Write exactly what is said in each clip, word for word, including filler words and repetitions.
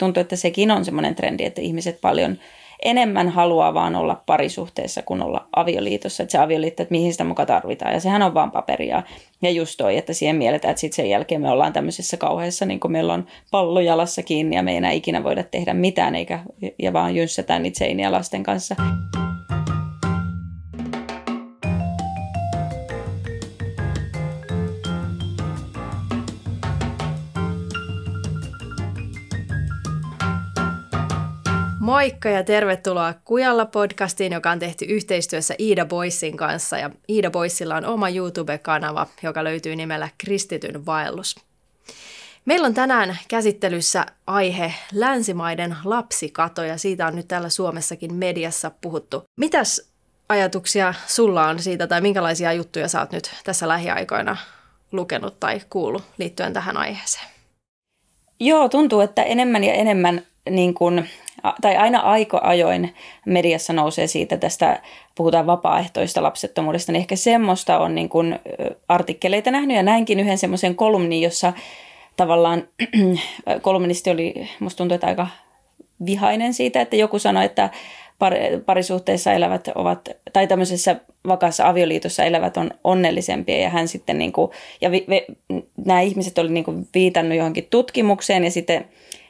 tuntuu, että sekin on semmoinen trendi, että ihmiset paljon enemmän haluaa vaan olla parisuhteessa kuin olla avioliitossa. Että se avioliitto, että mihin sitä muka tarvitaan. Ja sehän on vaan paperia. Ja just toi, että siihen mielletään, että sitten sen jälkeen me ollaan tämmöisessä kauheessa, niin kuin meillä on pallo jalassa kiinni ja me ei enää ikinä voida tehdä mitään, eikä, ja vaan jynssätään niitä seiniä lasten kanssa. Moikka ja tervetuloa Kujalla-podcastiin, joka on tehty yhteistyössä Ida Boisin kanssa. Ja Ida Boisilla on oma YouTube-kanava, joka löytyy nimellä Kristityn vaellus. Meillä on tänään käsittelyssä aihe länsimaiden lapsikato, ja siitä on nyt täällä Suomessakin mediassa puhuttu. Mitäs ajatuksia sulla on siitä, tai minkälaisia juttuja sä oot nyt tässä lähiaikoina lukenut tai kuullut liittyen tähän aiheeseen? Joo, tuntuu, että enemmän ja enemmän niin kuin, tai aina aika ajoin mediassa nousee siitä, tästä puhutaan vapaaehtoista lapsettomuudesta, niin ehkä semmoista on niin kuin artikkeleita nähnyt ja näinkin yhden semmoisen kolumnin, jossa tavallaan kolumnisti oli, musta tuntuu, että aika vihainen siitä, että joku sanoi, että parisuhteessa elävät ovat, tai tämmöisessä vakaassa avioliitossa elävät on onnellisempia, ja hän sitten niin kuin, ja vi, vi, nämä ihmiset oli niin kuin viitannut johonkin tutkimukseen, ja sitten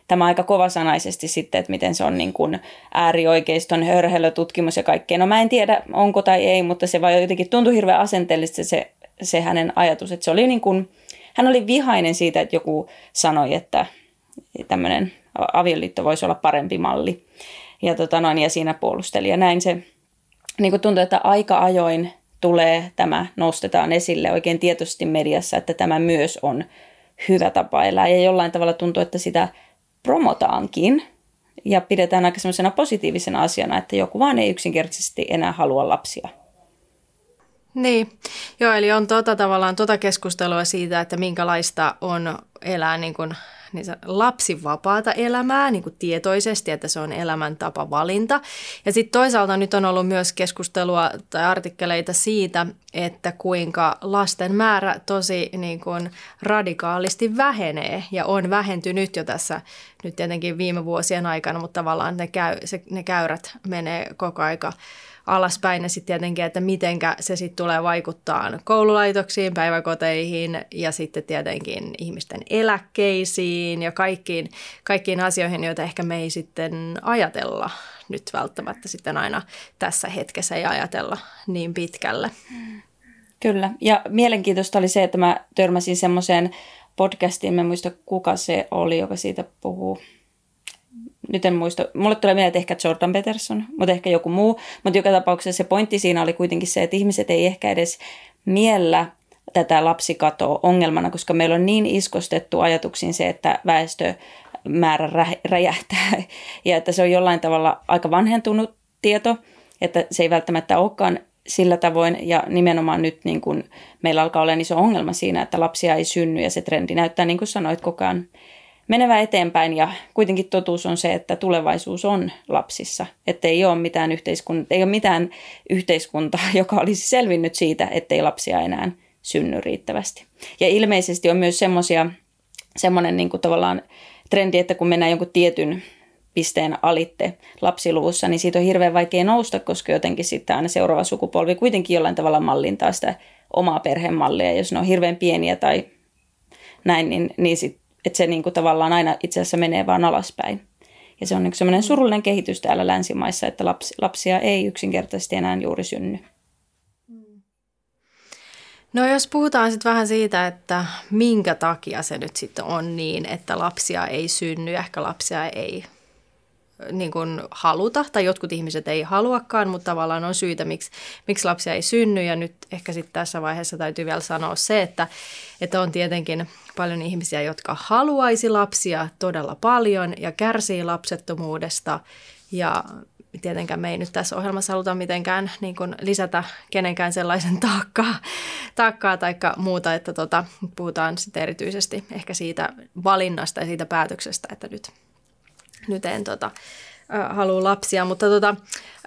tämä aika kovasanaisesti sitten, että miten se on niin kuin äärioikeiston hörhelötutkimus ja kaikkea. No mä en tiedä, onko tai ei, mutta se vaan jotenkin tuntui hirveän asenteellisesti se, se hänen ajatus. Että se oli niin kuin, hän oli vihainen siitä, että joku sanoi, että tämmöinen avioliitto voisi olla parempi malli. Ja, tota noin, ja siinä puolusteli. Ja näin se niin kuin tuntui, että aika ajoin tulee tämä, nostetaan esille oikein tietysti mediassa, että tämä myös on hyvä tapa elää. Ja jollain tavalla tuntuu, että sitä promotaankin ja pidetään aika semmoisena positiivisena asiana, että joku vaan ei yksinkertaisesti enää halua lapsia. Niin, joo, eli on tota, tavallaan tota keskustelua siitä, että minkälaista on elää niin kuin, niin lapsivapaata elämää niin kuin tietoisesti, että se on elämäntapavalinta. Ja sitten toisaalta nyt on ollut myös keskustelua tai artikkeleita siitä, että kuinka lasten määrä tosi niin kuin radikaalisti vähenee ja on vähentynyt jo tässä nyt tietenkin viime vuosien aikana, mutta tavallaan ne, käy, se, ne käyrät menee koko aika alaspäin, ja sitten tietenkin, että mitenkä se sitten tulee vaikuttaa koululaitoksiin, päiväkoteihin ja sitten tietenkin ihmisten eläkkeisiin ja kaikkiin, kaikkiin asioihin, joita ehkä me ei sitten ajatella nyt välttämättä sitten aina tässä hetkessä ei ajatella niin pitkälle. Kyllä, ja mielenkiintoista oli se, että mä törmäsin semmoiseen podcastiin, mä en muista kuka se oli, joka siitä puhuu. Nyt en muista. Mulle tulee mieleen, että ehkä Jordan Peterson, mutta ehkä joku muu. Mutta joka tapauksessa se pointti siinä oli kuitenkin se, että ihmiset ei ehkä edes miellä tätä lapsikatoa ongelmana, koska meillä on niin iskostettu ajatuksiin se, että väestömäärä räjähtää ja että se on jollain tavalla aika vanhentunut tieto, että se ei välttämättä olekaan sillä tavoin, ja nimenomaan nyt niin kun meillä alkaa olla iso ongelma siinä, että lapsia ei synny ja se trendi näyttää, niin kuin sanoit, koko ajan menevä eteenpäin, ja kuitenkin totuus on se, että tulevaisuus on lapsissa. Että ei ole mitään yhteiskuntaa, ei ole mitään yhteiskuntaa, joka olisi selvinnyt siitä, ettei lapsia enää synny riittävästi. Ja ilmeisesti on myös semmoisia, semmoinen niin kuin tavallaan trendi, että kun mennään jonkun tietyn pisteen alitte lapsiluvussa, niin siitä on hirveän vaikea nousta, koska jotenkin sitten aina seuraava sukupolvi kuitenkin jollain tavalla mallintaa sitä omaa perhemallia. Jos ne on hirveän pieniä tai näin, niin, niin sitten että se niin kuin tavallaan aina itse asiassa menee vaan alaspäin. Ja se on niin semmoinen surullinen kehitys täällä länsimaissa, että lapsi, lapsia ei yksinkertaisesti enää juuri synny. No jos puhutaan sitten vähän siitä, että minkä takia se nyt sitten on niin, että lapsia ei synny, ehkä lapsia ei niin kuin haluta, tai jotkut ihmiset ei haluakaan, mutta tavallaan on syitä, miksi, miksi lapsia ei synny. Ja nyt ehkä sitten tässä vaiheessa täytyy vielä sanoa se, että, että on tietenkin paljon ihmisiä, jotka haluaisi lapsia todella paljon ja kärsii lapsettomuudesta. Ja tietenkään me ei nyt tässä ohjelmassa haluta mitenkään niin kuin lisätä kenenkään sellaisen taakkaa, taakkaa tai muuta, että tota, puhutaan sitten erityisesti ehkä siitä valinnasta ja siitä päätöksestä, että nyt Nyt en tota, äh, halua lapsia, mutta tota,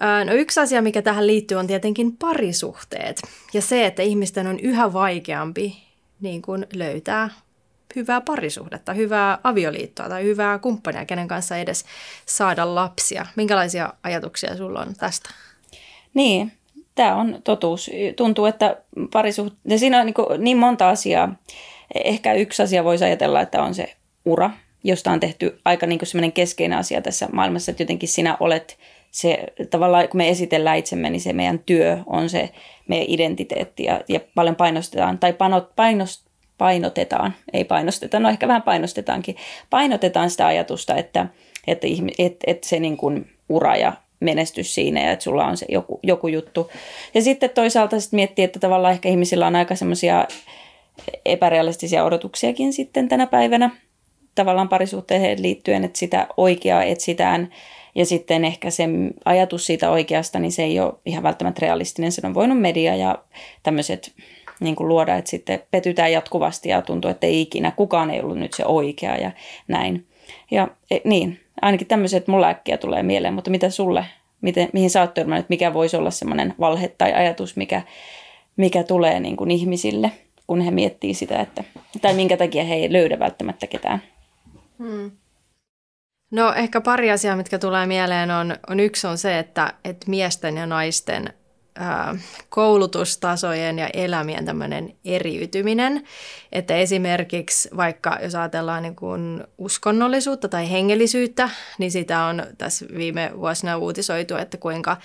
äh, no yksi asia, mikä tähän liittyy, on tietenkin parisuhteet ja se, että ihmisten on yhä vaikeampi niin kun löytää hyvää parisuhdetta, hyvää avioliittoa tai hyvää kumppania, kenen kanssa edes saada lapsia. Minkälaisia ajatuksia sulla on tästä? Niin, tämä on totuus. Tuntuu, että parisuhde... siinä on niin, niin monta asiaa. Ehkä yksi asia voisi ajatella, että on se ura, josta on tehty aika niin semmoinen keskeinen asia tässä maailmassa, että jotenkin sinä olet se, tavallaan kun me esitellään itsemme, niin se meidän työ on se meidän identiteetti ja, ja paljon painostetaan tai panot, painost, painotetaan, ei painosteta, no ehkä vähän painostetaankin, painotetaan sitä ajatusta, että, että, että, että se niin kuin ura ja menestys siinä ja että sulla on se joku, joku juttu. Ja sitten toisaalta sit miettii, että tavallaan ehkä ihmisillä on aika semmoisia epärealistisia odotuksiakin sitten tänä päivänä tavallaan parisuhteeseen liittyen, että sitä oikeaa etsitään ja sitten ehkä se ajatus siitä oikeasta, niin se ei ole ihan välttämättä realistinen. Sen on voinut media ja tämmöiset niin kuin luoda, että sitten petytään jatkuvasti ja tuntuu, että ei ikinä, kukaan ei ollut nyt se oikea ja näin. Ja niin, ainakin tämmöiset mulla äkkiä tulee mieleen, mutta mitä sulle, miten, mihin sä oot törmännyt, mikä voisi olla semmoinen valhe tai ajatus, mikä, mikä tulee niin kuin ihmisille, kun he miettii sitä, että, tai minkä takia he ei löydä välttämättä ketään. Hmm. No ehkä pari asiaa, mitkä tulee mieleen, on, on yksi on se, että, että miesten ja naisten ää, koulutustasojen ja elämien tämmöinen eriytyminen. Että esimerkiksi vaikka jos ajatellaan niin kuin uskonnollisuutta tai hengellisyyttä, niin sitä on tässä viime vuosina uutisoitu, että kuinka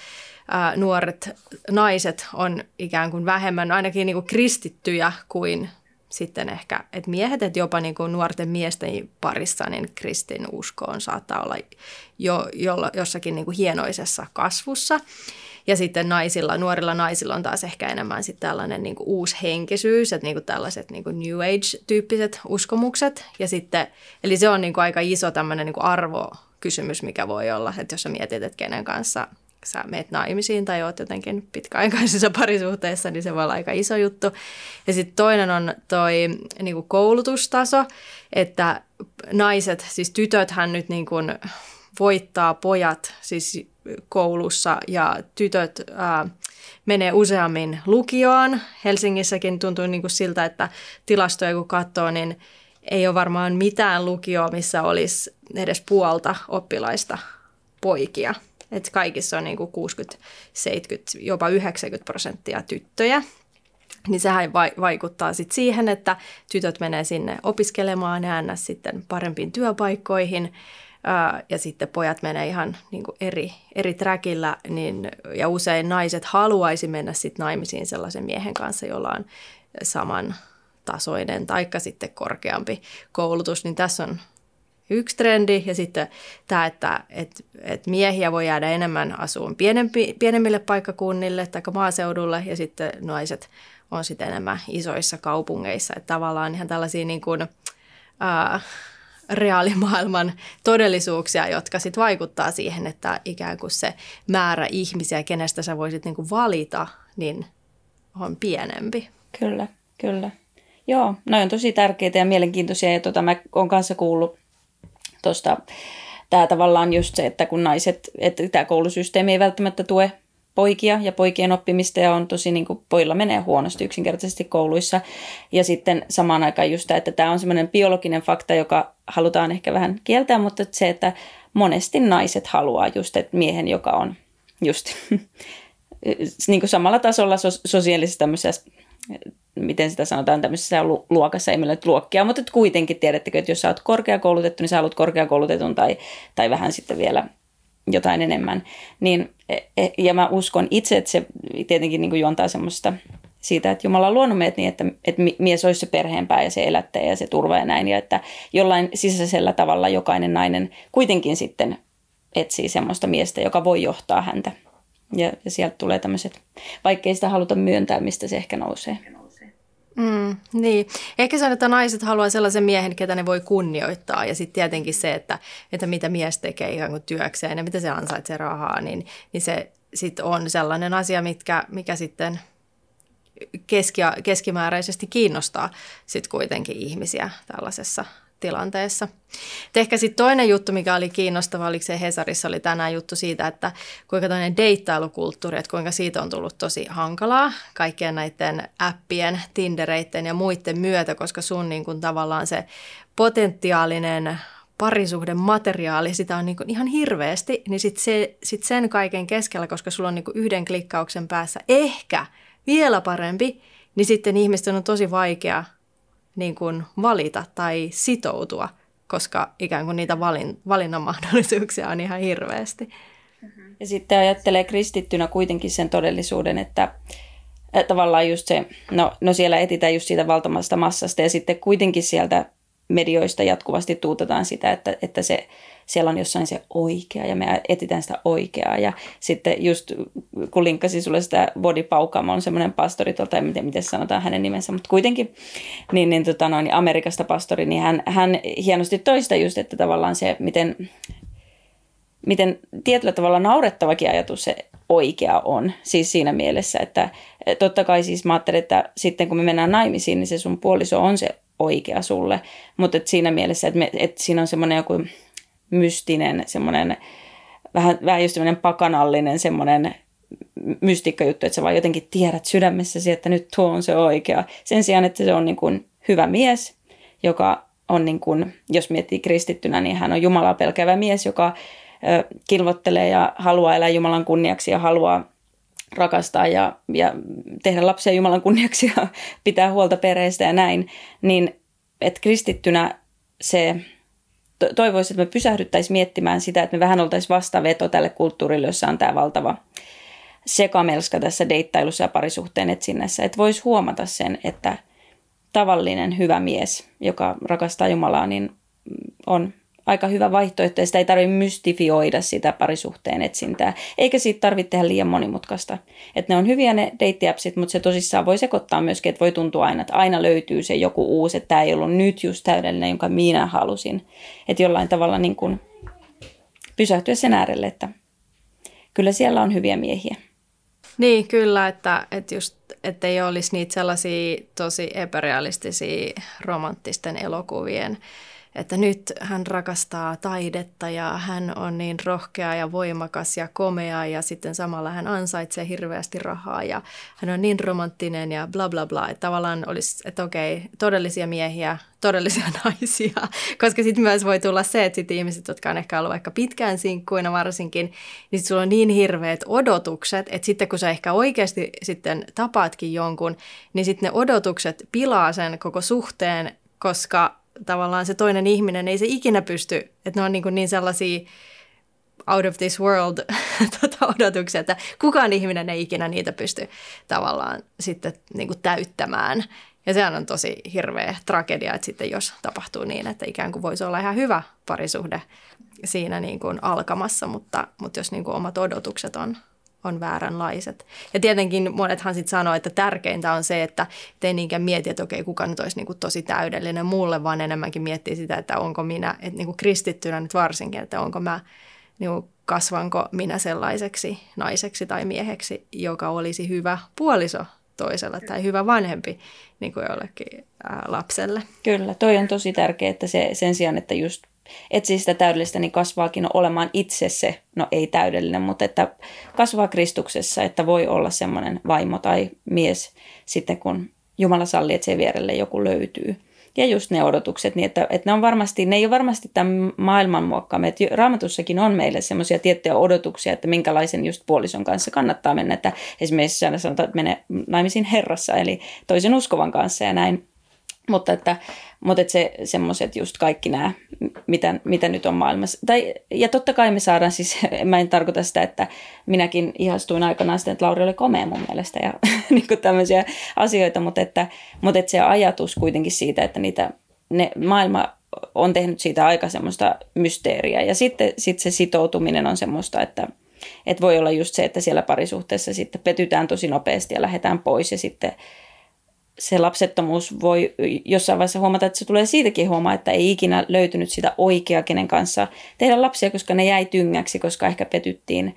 ää, nuoret naiset on ikään kuin vähemmän ainakin niin kuin kristittyjä kuin sitten ehkä, että miehet, että jopa niin kuin nuorten miesten parissa, niin kristinuskoon saattaa olla jo, jo, jossakin niin kuin hienoisessa kasvussa. Ja sitten naisilla, nuorilla naisilla on taas ehkä enemmän sitten tällainen niin kuin uusi henkisyys, että niin kuin tällaiset niin kuin New Age-tyyppiset uskomukset. Ja sitten, eli se on niin kuin aika iso tämmöinen niin kuin arvokysymys, mikä voi olla, että jos sä mietit, että kenen kanssa sä meet naimisiin tai oot jotenkin pitkäaikaisessa parisuhteessa, niin se voi olla aika iso juttu. Ja sitten toinen on toi niin kuin koulutustaso, että naiset, siis tytöthän nyt niin kuin voittaa pojat siis koulussa ja tytöt ää, menee useammin lukioon. Helsingissäkin tuntuu niin kuin siltä, että tilastoja kun katsoo, niin ei ole varmaan mitään lukioa, missä olisi edes puolta oppilaista poikia. Että kaikissa on niin kuin kuusikymmentä seitsemänkymmentä, jopa yhdeksänkymmentä prosenttia tyttöjä. Niin sehän vaikuttaa sitten siihen, että tytöt menee sinne opiskelemaan ja ennä sitten parempiin työpaikkoihin. Ja sitten pojat menee ihan niin kuin eri, eri trackillä. Niin, ja usein naiset haluaisi mennä sitten naimisiin sellaisen miehen kanssa, jolla on samantasoinen taikka sitten korkeampi koulutus. Niin tässä on yksi trendi ja sitten tämä, että et, et miehiä voi jäädä enemmän asuun pienempi, pienemmille paikkakunnille tai maaseudulle ja sitten naiset on sitten enemmän isoissa kaupungeissa. Että tavallaan ihan tällaisia niin kuin, ää, reaalimaailman todellisuuksia, jotka sitten vaikuttaa siihen, että ikään kuin se määrä ihmisiä, kenestä sä voisit niin kuin valita, niin on pienempi. Kyllä, kyllä. Joo, noi on tosi tärkeitä ja mielenkiintoisia ja tota, mä oon kanssa kuullut tuosta tämä tavallaan just se, että kun naiset, että tämä koulusysteemi ei välttämättä tue poikia ja poikien oppimista ja on tosi niin kuin pojilla menee huonosti yksinkertaisesti kouluissa. Ja sitten samaan aikaan just tämä, että tämä on semmoinen biologinen fakta, joka halutaan ehkä vähän kieltää, mutta se, että monesti naiset haluaa just että miehen, joka on just niin kuin samalla tasolla sosiaalisessa tämmöisessä, miten sitä sanotaan tämmöisessä luokassa, ei meillä nyt luokkia, mutta kuitenkin tiedättekö, että jos sä oot korkeakoulutettu, niin sä haluat korkeakoulutetun tai, tai vähän sitten vielä jotain enemmän. Niin, ja mä uskon itse, että se tietenkin niin kuin juontaa semmoista siitä, että Jumala on luonut meidät niin, että, että mies olisi se perheenpää ja se elättäjä ja se turva ja näin, ja että jollain sisäisellä tavalla jokainen nainen kuitenkin sitten etsii semmoista miestä, joka voi johtaa häntä. Ja, ja sieltä tulee tämmöiset, vaikkei sitä haluta myöntää, mistä se ehkä nousee. Mm, niin. Ehkä se on, että naiset haluaa sellaisen miehen, ketä ne voi kunnioittaa. Ja sitten tietenkin se, että, että mitä mies tekee ikään kuin työkseen ja mitä se ansaitsee rahaa, niin, niin se sitten on sellainen asia, mitkä, mikä sitten keski, keskimääräisesti kiinnostaa sitten kuitenkin ihmisiä tällaisessa tilanteessa. Ehkä sitten toinen juttu, mikä oli kiinnostava, oliko se Hesarissa, oli tänään juttu siitä, että kuinka toinen deittailukulttuuri, että kuinka siitä on tullut tosi hankalaa kaikkien näiden appien, tindereiden ja muiden myötä, koska sun niin kun tavallaan se potentiaalinen parisuhdemateriaali, sitä on niin kuin ihan hirveästi, niin sitten se, sit sen kaiken keskellä, koska sulla on niin kuin yhden klikkauksen päässä ehkä vielä parempi, niin sitten ihmisten on tosi vaikea niin kuin valita tai sitoutua, koska ikään kuin niitä valin, valinnan mahdollisuuksia on ihan hirveästi. Ja sitten ajattelee kristittynä kuitenkin sen todellisuuden, että tavallaan just se, no, no siellä etsitään just siitä valtavasta massasta ja sitten kuitenkin sieltä medioista jatkuvasti tuutetaan sitä, että, että se, siellä on jossain se oikea ja me etsitään sitä oikeaa. Ja sitten just kun linkkasin sulle sitä Body Paukaamo, on semmoinen pastori tuolta, en tiedä, miten sanotaan hänen nimensä, mutta kuitenkin niin, niin, tota noin, Amerikasta pastori, niin hän, hän hienosti toista just, että tavallaan se, miten, miten tietyllä tavalla naurettavakin ajatus se oikea on. Siis siinä mielessä, että totta kai siis mä ajattelen, että sitten kun me mennään naimisiin, niin se sun puoliso on se oikea sulle, mutta siinä mielessä, että et siinä on semmoinen joku mystinen, semmoinen vähän, vähän just semmoinen pakanallinen semmoinen mystiikkajuttu, että sä vaan jotenkin tiedät sydämessäsi, että nyt tuo on se oikea. Sen sijaan, että se on niin kuin hyvä mies, joka on niin kuin, jos miettii kristittynä, niin hän on Jumalaa pelkäävä mies, joka ö, kilvottelee ja haluaa elää Jumalan kunniaksi ja haluaa rakastaa ja, ja tehdä lapsia Jumalan kunniaksi ja pitää huolta perheestä ja näin, niin että kristittynä se to, toivoisi, että me pysähdyttäisiin miettimään sitä, että me vähän oltaisiin vastaveto tälle kulttuurille, jossa on tämä valtava sekamelska tässä deittailussa ja parisuhteen etsinnässä, että voisi huomata sen, että tavallinen hyvä mies, joka rakastaa Jumalaa, niin on aika hyvä vaihtoehto, ja sitä ei tarvitse mystifioida sitä parisuhteen etsintää. Eikä siitä tarvitse tehdä liian monimutkaista. Että ne on hyviä ne deitti-appsit, mutta se tosissaan voi sekoittaa myöskin, että voi tuntua aina, että aina löytyy se joku uusi, että tämä ei ollut nyt just täydellinen, jonka minä halusin. Että jollain tavalla niin kuin pysähtyä sen äärelle, että kyllä siellä on hyviä miehiä. Niin, kyllä, että, että just, ettei olisi niitä sellaisia tosi epärealistisia romanttisten elokuvien, että nyt hän rakastaa taidetta ja hän on niin rohkea ja voimakas ja komea ja sitten samalla hän ansaitsee hirveästi rahaa ja hän on niin romanttinen ja bla bla bla. Että tavallaan olisi, että okei, todellisia miehiä, todellisia naisia, koska sitten myös voi tulla se, että sitten ihmiset, jotka on ehkä ollut vaikka pitkään sinkkuina varsinkin, niin sulla on niin hirveät odotukset, että sitten kun sä ehkä oikeasti sitten tapaatkin jonkun, niin sitten ne odotukset pilaa sen koko suhteen, koska tavallaan se toinen ihminen ei se ikinä pysty, että ne on niin, niin sellaisia out of this world tuota, odotuksia, että kukaan ihminen ei ikinä niitä pysty tavallaan sitten niin kuin täyttämään. Ja sehän on tosi hirveä tragedia, että sitten jos tapahtuu niin, että ikään kuin voisi olla ihan hyvä parisuhde siinä niin kuin alkamassa, mutta, mutta jos niin kuin omat odotukset on, on vääränlaiset. Ja tietenkin monethan sitten sanoo, että tärkeintä on se, että ei niinkään mieti, että okei, kuka nyt olisi niinku tosi täydellinen mulle, vaan enemmänkin miettii sitä, että onko minä, että niinku kristittynä nyt varsinkin, että onko mä, niinku kasvanko minä sellaiseksi naiseksi tai mieheksi, joka olisi hyvä puoliso toisella tai hyvä vanhempi niinku jollekin ää, lapselle. Kyllä, toi on tosi tärkeää, että se, sen sijaan, että just etsii sitä täydellistä, niin kasvaakin olemaan itse se, no ei täydellinen, mutta että kasvaa Kristuksessa, että voi olla semmoinen vaimo tai mies sitten, kun Jumala sallii, että sen vierelle joku löytyy. Ja just ne odotukset, niin että, että ne, on varmasti, ne ei ole varmasti tämän maailman muokkaamme. Että Raamatussakin on meille semmoisia tiettyjä odotuksia, että minkälaisen just puolison kanssa kannattaa mennä. Että esimerkiksi aina sanotaan, että mene naimisiin Herrassa, eli toisen uskovan kanssa ja näin. Mutta että, mutta että se, semmoiset just kaikki nämä, mitä, mitä nyt on maailmassa. Tai, ja totta kai me saadaan siis, mä en tarkoita sitä, että minäkin ihastuin aikanaan sitten, että Lauri oli komea mun mielestä ja niin kuin tämmöisiä asioita. Mutta että, mutta että se ajatus kuitenkin siitä, että niitä, ne maailma on tehnyt siitä aika semmoista mysteeriä. Ja sitten sit se sitoutuminen on semmoista, että, että voi olla just se, että siellä parisuhteessa sitten petytään tosi nopeasti ja lähdetään pois ja sitten se lapsettomuus voi jossain vaiheessa huomata, että se tulee siitäkin huomaa, että ei ikinä löytynyt sitä oikeaa, kenen kanssa tehdä lapsia, koska ne jäi tyngäksi, koska ehkä petyttiin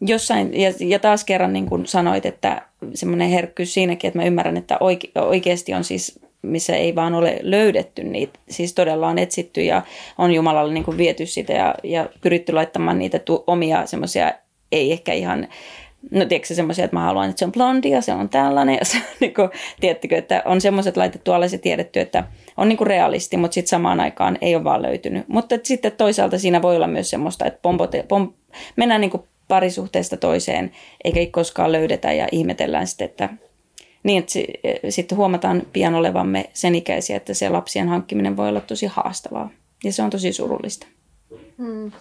jossain. Ja, ja taas kerran niin kuin sanoit, että semmoinen herkkyys siinäkin, että mä ymmärrän, että oike, oikeasti on siis missä ei vaan ole löydetty niitä. Siis todella on etsitty ja on Jumalalle niin kuin viety sitä ja, ja pyritty laittamaan niitä tu- omia semmoisia, ei ehkä ihan, no tiedätkö semmoisia, että mä haluan, että se on blondi ja se on tällainen ja se on niin kuin, tiedättekö, että on semmoiset laitettu alle se tiedetty, että on niin kuin realisti, mutta sitten samaan aikaan ei ole vaan löytynyt. Mutta sitten toisaalta siinä voi olla myös semmoista, että pompote, pom, mennään niin kuin parisuhteesta toiseen eikä koskaan löydetä ja ihmetellään sitten, että niin, että sitten huomataan pian olevamme sen ikäisiä, että se lapsien hankkiminen voi olla tosi haastavaa. Ja se on tosi surullista. Mm.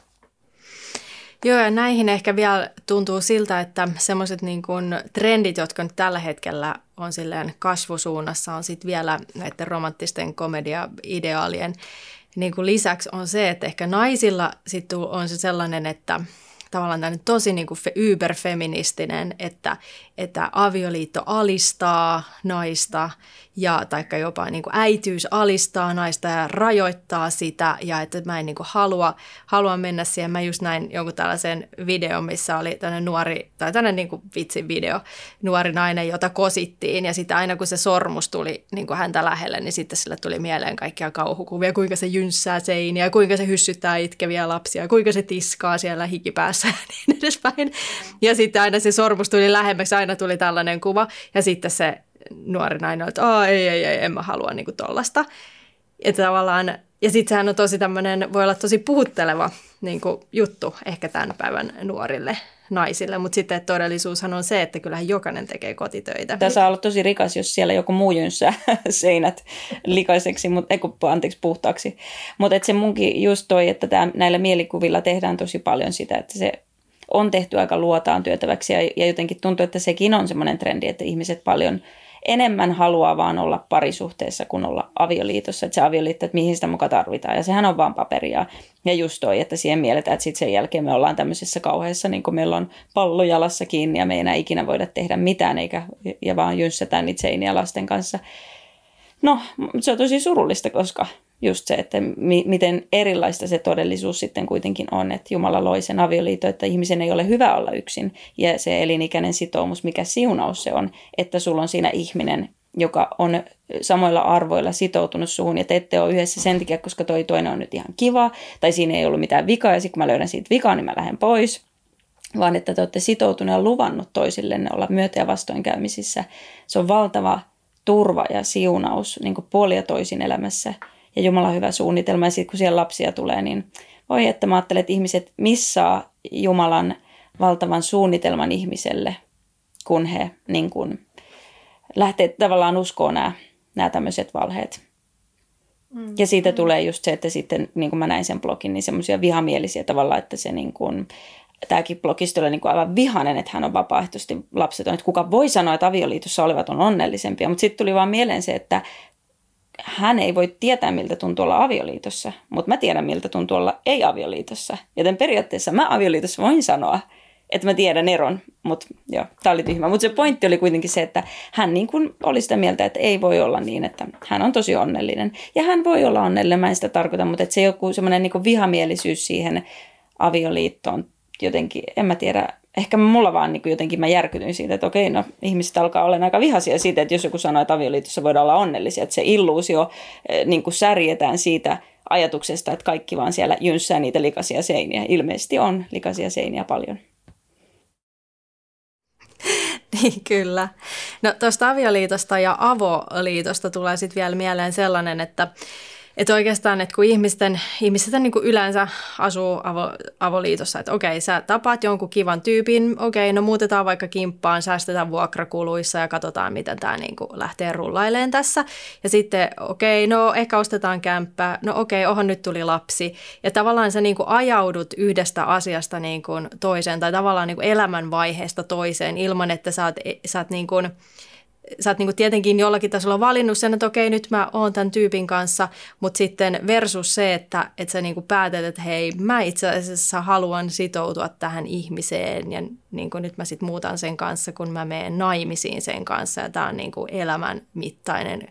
Joo, ja näihin ehkä vielä tuntuu siltä, että semmoiset niin kuin trendit, jotka nyt tällä hetkellä on silleen kasvusuunnassa, on sitten vielä näiden romanttisten komedia-ideaalien niin kuin lisäksi on se, että ehkä naisilla sitten on se sellainen, että tavallaan tämä nyt tosi niin kuin yberfeministinen, että, että avioliitto alistaa naista ja taikka jopa niin kuin äityys alistaa naista ja rajoittaa sitä ja että mä en niin kuin halua, halua mennä siihen. Mä just näin jonkun tällaisen videon, missä oli tämmöinen nuori, tai tämmöinen niin kuin vitsin video, nuori nainen, jota kosittiin ja sitten aina kun se sormus tuli niin kuin häntä lähelle, niin sitten sille tuli mieleen kaikkia kauhukuvia, kuinka se jynssää seiniä, kuinka se hyssyttää itkeviä lapsia, kuinka se tiskaa siellä hikipäässä. Niin edespäin. Ja sitten aina se sormus tuli lähemmäksi, aina tuli tällainen kuva. Ja sitten se nuori nainen oli, että ei, ei, ei, en mä halua niinku tollasta. Ja tavallaan, ja sitten sehän on tosi tämmöinen, voi olla tosi puhutteleva niinku juttu ehkä tämän päivän nuorille naisille. Mutta sitten todellisuushan on se, että kyllähän jokainen tekee kotitöitä. Tämä saa olla tosi rikas, jos siellä joku muu jynsää seinät likaiseksi, mut, ei, anteeksi, puhtaaksi. Mutta se munkin just toi, että tää, näillä mielikuvilla tehdään tosi paljon sitä, että se on tehty aika luotaan työtäväksi. Ja, ja jotenkin tuntuu, että sekin on semmoinen trendi, että ihmiset paljon enemmän haluaa vaan olla parisuhteessa kuin olla avioliitossa. Että se avioliitto, että mihin sitä muka tarvitaan. Ja sehän on vaan paperia. Ja just toi, että siihen mielletään, että sitten sen jälkeen me ollaan tämmöisessä kauheessa, niin kuin meillä on pallo jalassa kiinni ja me ei enää ikinä voida tehdä mitään, eikä, ja vaan jynssätään niitä seiniä lasten kanssa. No, se on tosi surullista, koska just se, että mi- miten erilaista se todellisuus sitten kuitenkin on, että Jumala loi sen avioliiton, että ihmisen ei ole hyvä olla yksin. Ja se elinikäinen sitoumus, mikä siunaus se on, että sulla on siinä ihminen, joka on samoilla arvoilla sitoutunut suhun, ja te ette ole yhdessä sen takia, koska toi toinen on nyt ihan kiva, tai siinä ei ollut mitään vikaa, ja sitten kun mä löydän siitä vikaa, niin mä lähden pois. Vaan että te olette sitoutuneet ja luvannut toisillenne olla myötä- ja vastoinkäymisissä. Se on valtava turva ja siunaus niin kuin puoli ja toisin elämässä. Ja Jumalan hyvä suunnitelma. Ja sitten kun siellä lapsia tulee, niin voi, että mä ajattelen, että ihmiset missaa Jumalan valtavan suunnitelman ihmiselle, kun he niin kuin lähtee tavallaan uskoon nämä, nämä tämmöiset valheet. Mm. Ja siitä tulee just se, että sitten, niin kuin mä näin sen blogin, niin semmoisia vihamielisiä tavallaan, että se niin kuin, tämäkin blogista oli niin kuin aivan vihainen, että hän on vapaaehtoisesti lapseton. Että kuka voi sanoa, että avioliitossa olevat on onnellisempia, mutta sitten tuli vaan mieleen se, että hän ei voi tietää, miltä tuntuu olla avioliitossa, mutta mä tiedän, miltä tuntuu olla ei-avioliitossa. Joten periaatteessa mä avioliitossa voin sanoa, että mä tiedän eron, mutta joo, tää oli tyhmä. Mutta se pointti oli kuitenkin se, että hän niin kuin oli sitä mieltä, että ei voi olla niin, että hän on tosi onnellinen. Ja hän voi olla onnellinen, mä en sitä tarkoita, mutta että se joku semmoinen niin kuin vihamielisyys siihen avioliittoon jotenkin, en mä tiedä. Ehkä mulla vaan niin kuin jotenkin mä järkytyin siitä, että okei, no ihmiset alkaa olla aika vihaisia siitä, että jos joku sanoo, että avioliitossa voidaan olla onnellisia, että se illuusio niin kuin särjetään siitä ajatuksesta, että kaikki vaan siellä jynssää niitä likaisia seiniä. Ilmeisesti on likaisia seiniä paljon. Niin, kyllä. No tuosta avioliitosta ja avoliitosta tulee sitten vielä mieleen sellainen, että Että oikeastaan, että kun ihmisten, ihmisten niin kuin yleensä asuu avo, avoliitossa, että okei, sä tapaat jonkun kivan tyypin, okei, no muutetaan vaikka kimppaan, säästetään vuokrakuluissa ja katsotaan, miten tämä niin kuin lähtee rullaileen tässä. Ja sitten okei, no ehkä ostetaan kämppää, no okei, ohan nyt tuli lapsi. Ja tavallaan sä niin kuin ajaudut yhdestä asiasta niin kuin toiseen tai tavallaan niin kuin elämänvaiheesta toiseen ilman, että sä oot, sä oot niin kuin Sä oot niin kuin tietenkin jollakin tasolla valinnut sen, että okei, nyt mä oon tämän tyypin kanssa, mutta sitten versus se, että, että sä niin kuin päätät, että hei, mä itse asiassa haluan sitoutua tähän ihmiseen ja niin kuin nyt mä sit muutan sen kanssa, kun mä menen naimisiin sen kanssa ja tää on niin kuin elämän mittainen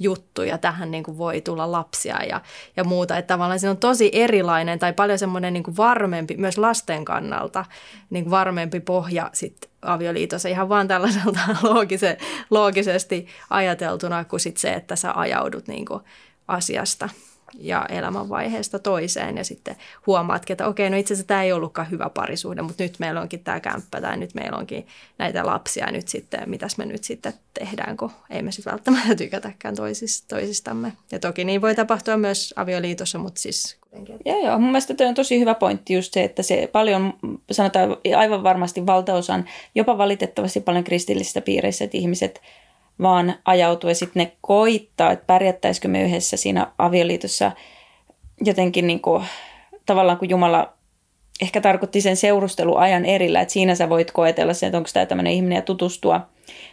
juttu ja tähän niin kuin voi tulla lapsia ja, ja muuta. Että tavallaan se on tosi erilainen tai paljon semmoinen niin kuin varmempi, myös lasten kannalta, niin kuin varmempi pohja sitten avioliitossa ihan vaan tällaiselta loogise, loogisesti ajateltuna kuin sit se, että sä ajaudut niin kuin asiasta ja elämänvaiheesta toiseen ja sitten huomaatkin, että okei, no itse asiassa tämä ei ollutkaan hyvä parisuhde, mutta nyt meillä onkin tämä kämppä tai nyt meillä onkin näitä lapsia ja nyt sitten, mitäs me nyt sitten tehdään, kun ei me sitten välttämättä tykätäkään toisistamme. Ja toki niin voi tapahtua myös avioliitossa, mutta siis kuitenkin. Joo, joo. Mun mielestä toi on tosi hyvä pointti just se, että se paljon, sanotaan aivan varmasti valtaosan, jopa valitettavasti paljon kristillisissä piireissä, että ihmiset vaan ajautuu ja sitten ne koittaa, että pärjättäisikö me yhdessä siinä avioliitossa jotenkin niin kuin, tavallaan kun Jumala ehkä tarkoitti sen seurusteluajan erillä, että siinä sä voit koetella sen, että onko tämä tämmöinen ihminen ja tutustua.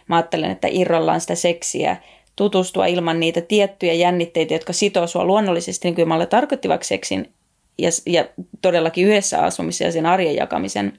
Mä ajattelen, että irrallaan sitä seksiä, tutustua ilman niitä tiettyjä jännitteitä, jotka sitoo sua luonnollisesti, niin kuin Jumala tarkoitti vaikka seksin ja, ja todellakin yhdessä asumisen ja sen arjen jakamisen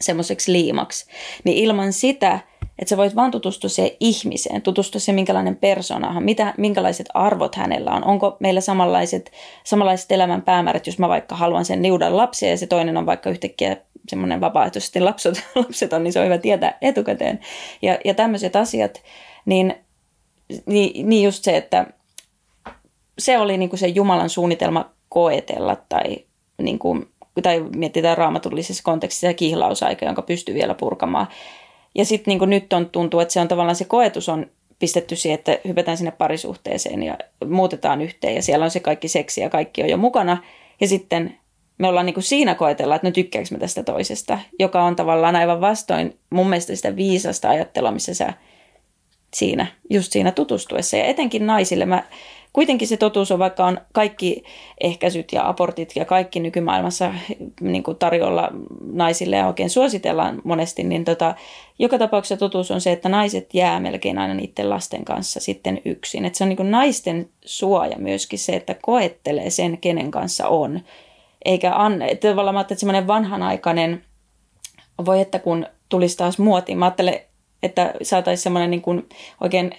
semmoiseksi liimaksi, niin ilman sitä, että sä voit vaan tutustua siihen ihmiseen, tutustua siihen minkälainen persoonahan, mitä, minkälaiset arvot hänellä on, onko meillä samanlaiset, samanlaiset elämän päämäärät, jos mä vaikka haluan sen niudan lapsia ja se toinen on vaikka yhtäkkiä semmoinen vapaaehtoisesti lapset, lapset on, niin se on hyvä tietää etukäteen. Ja, ja tämmöiset asiat, niin, niin, niin just se, että se oli niin kuin se Jumalan suunnitelma koetella tai niin kuin, tai mietitään raamatullisessa kontekstissa kihlausaika, jonka pystyy vielä purkamaan. Ja sitten niin kuin nyt on tuntuu, että se on tavallaan se koetus on pistetty siihen, että hypätään sinne parisuhteeseen ja muutetaan yhteen ja siellä on se kaikki seksi ja kaikki on jo mukana. Ja sitten me ollaan niin kuin siinä koetella, että no tykkääkö mä tästä toisesta, joka on tavallaan aivan vastoin mun mielestä sitä viisasta ajattelua, missä sä siinä, just siinä tutustuessa. Ja etenkin naisille mä... Kuitenkin se totuus on, vaikka on kaikki ehkäisyt ja abortit ja kaikki nykymaailmassa niin kuin tarjolla naisille ja oikein suositellaan monesti, niin tota, joka tapauksessa totuus on se, että naiset jää melkein aina niiden lasten kanssa sitten yksin. Et se on niin kuin naisten suoja myöskin se, että koettelee sen, kenen kanssa on. Eikä anna, että tavallaan mä ajattelen, että semmoinen vanhanaikainen, voi että kun tulisi taas muotiin, mä ajattelen, että saataisiin semmoinen niin kuin oikein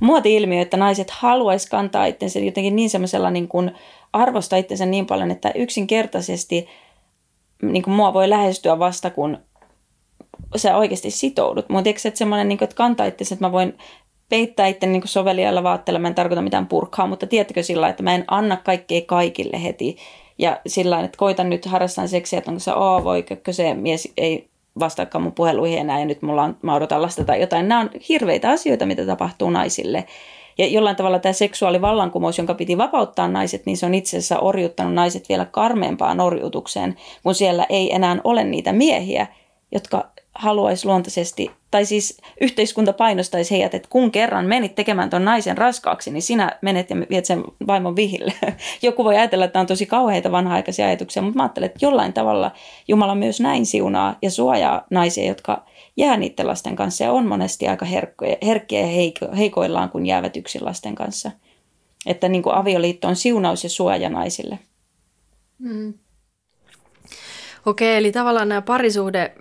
muoti-ilmiö, että naiset haluaisi kantaa itsensä jotenkin niin semmoisella niin kuin arvostaa itsensä niin paljon, että yksinkertaisesti niin kuin mua voi lähestyä vasta, kun sä oikeasti sitoudut. Mutta tiedätkö, että semmoinen, niin kuin, että kantaa itsensä, että mä voin peittää itten niin kuin soveliailla vaatteella, mä en tarkoita mitään purkkaa, mutta tiedätkö sillä lailla, että mä en anna kaikkea kaikille heti. Ja sillä lailla, että koitan nyt harrastaa seksiä, että onko se aah, voi, kökkö se mies ei vastaakaan mun puheluihin enää ja nyt mulla on, mä odotan lasta tai jotain. Nämä on hirveitä asioita, mitä tapahtuu naisille. Ja jollain tavalla tämä seksuaalivallankumous, jonka piti vapauttaa naiset, niin se on itse asiassa orjuttanut naiset vielä karmeampaan orjutukseen, kun siellä ei enää ole niitä miehiä, jotka haluaisi luontaisesti, tai siis yhteiskunta painostaisi heidät, että kun kerran menit tekemään ton naisen raskaaksi, niin sinä menet ja viet sen vaimon vihille. Joku voi ajatella, että on tosi kauheita vanha-aikaisia ajatuksia, mutta mä ajattelen, että jollain tavalla Jumala myös näin siunaa ja suojaa naisia, jotka jää niiden lasten kanssa ja on monesti aika herkkoja, herkkiä ja heiko, heikoillaan, kun jäävät yksin lasten kanssa. Että niin kuin avioliitto on siunaus ja suoja naisille. Mm. Okei, eli tavallaan nämä parisuhde...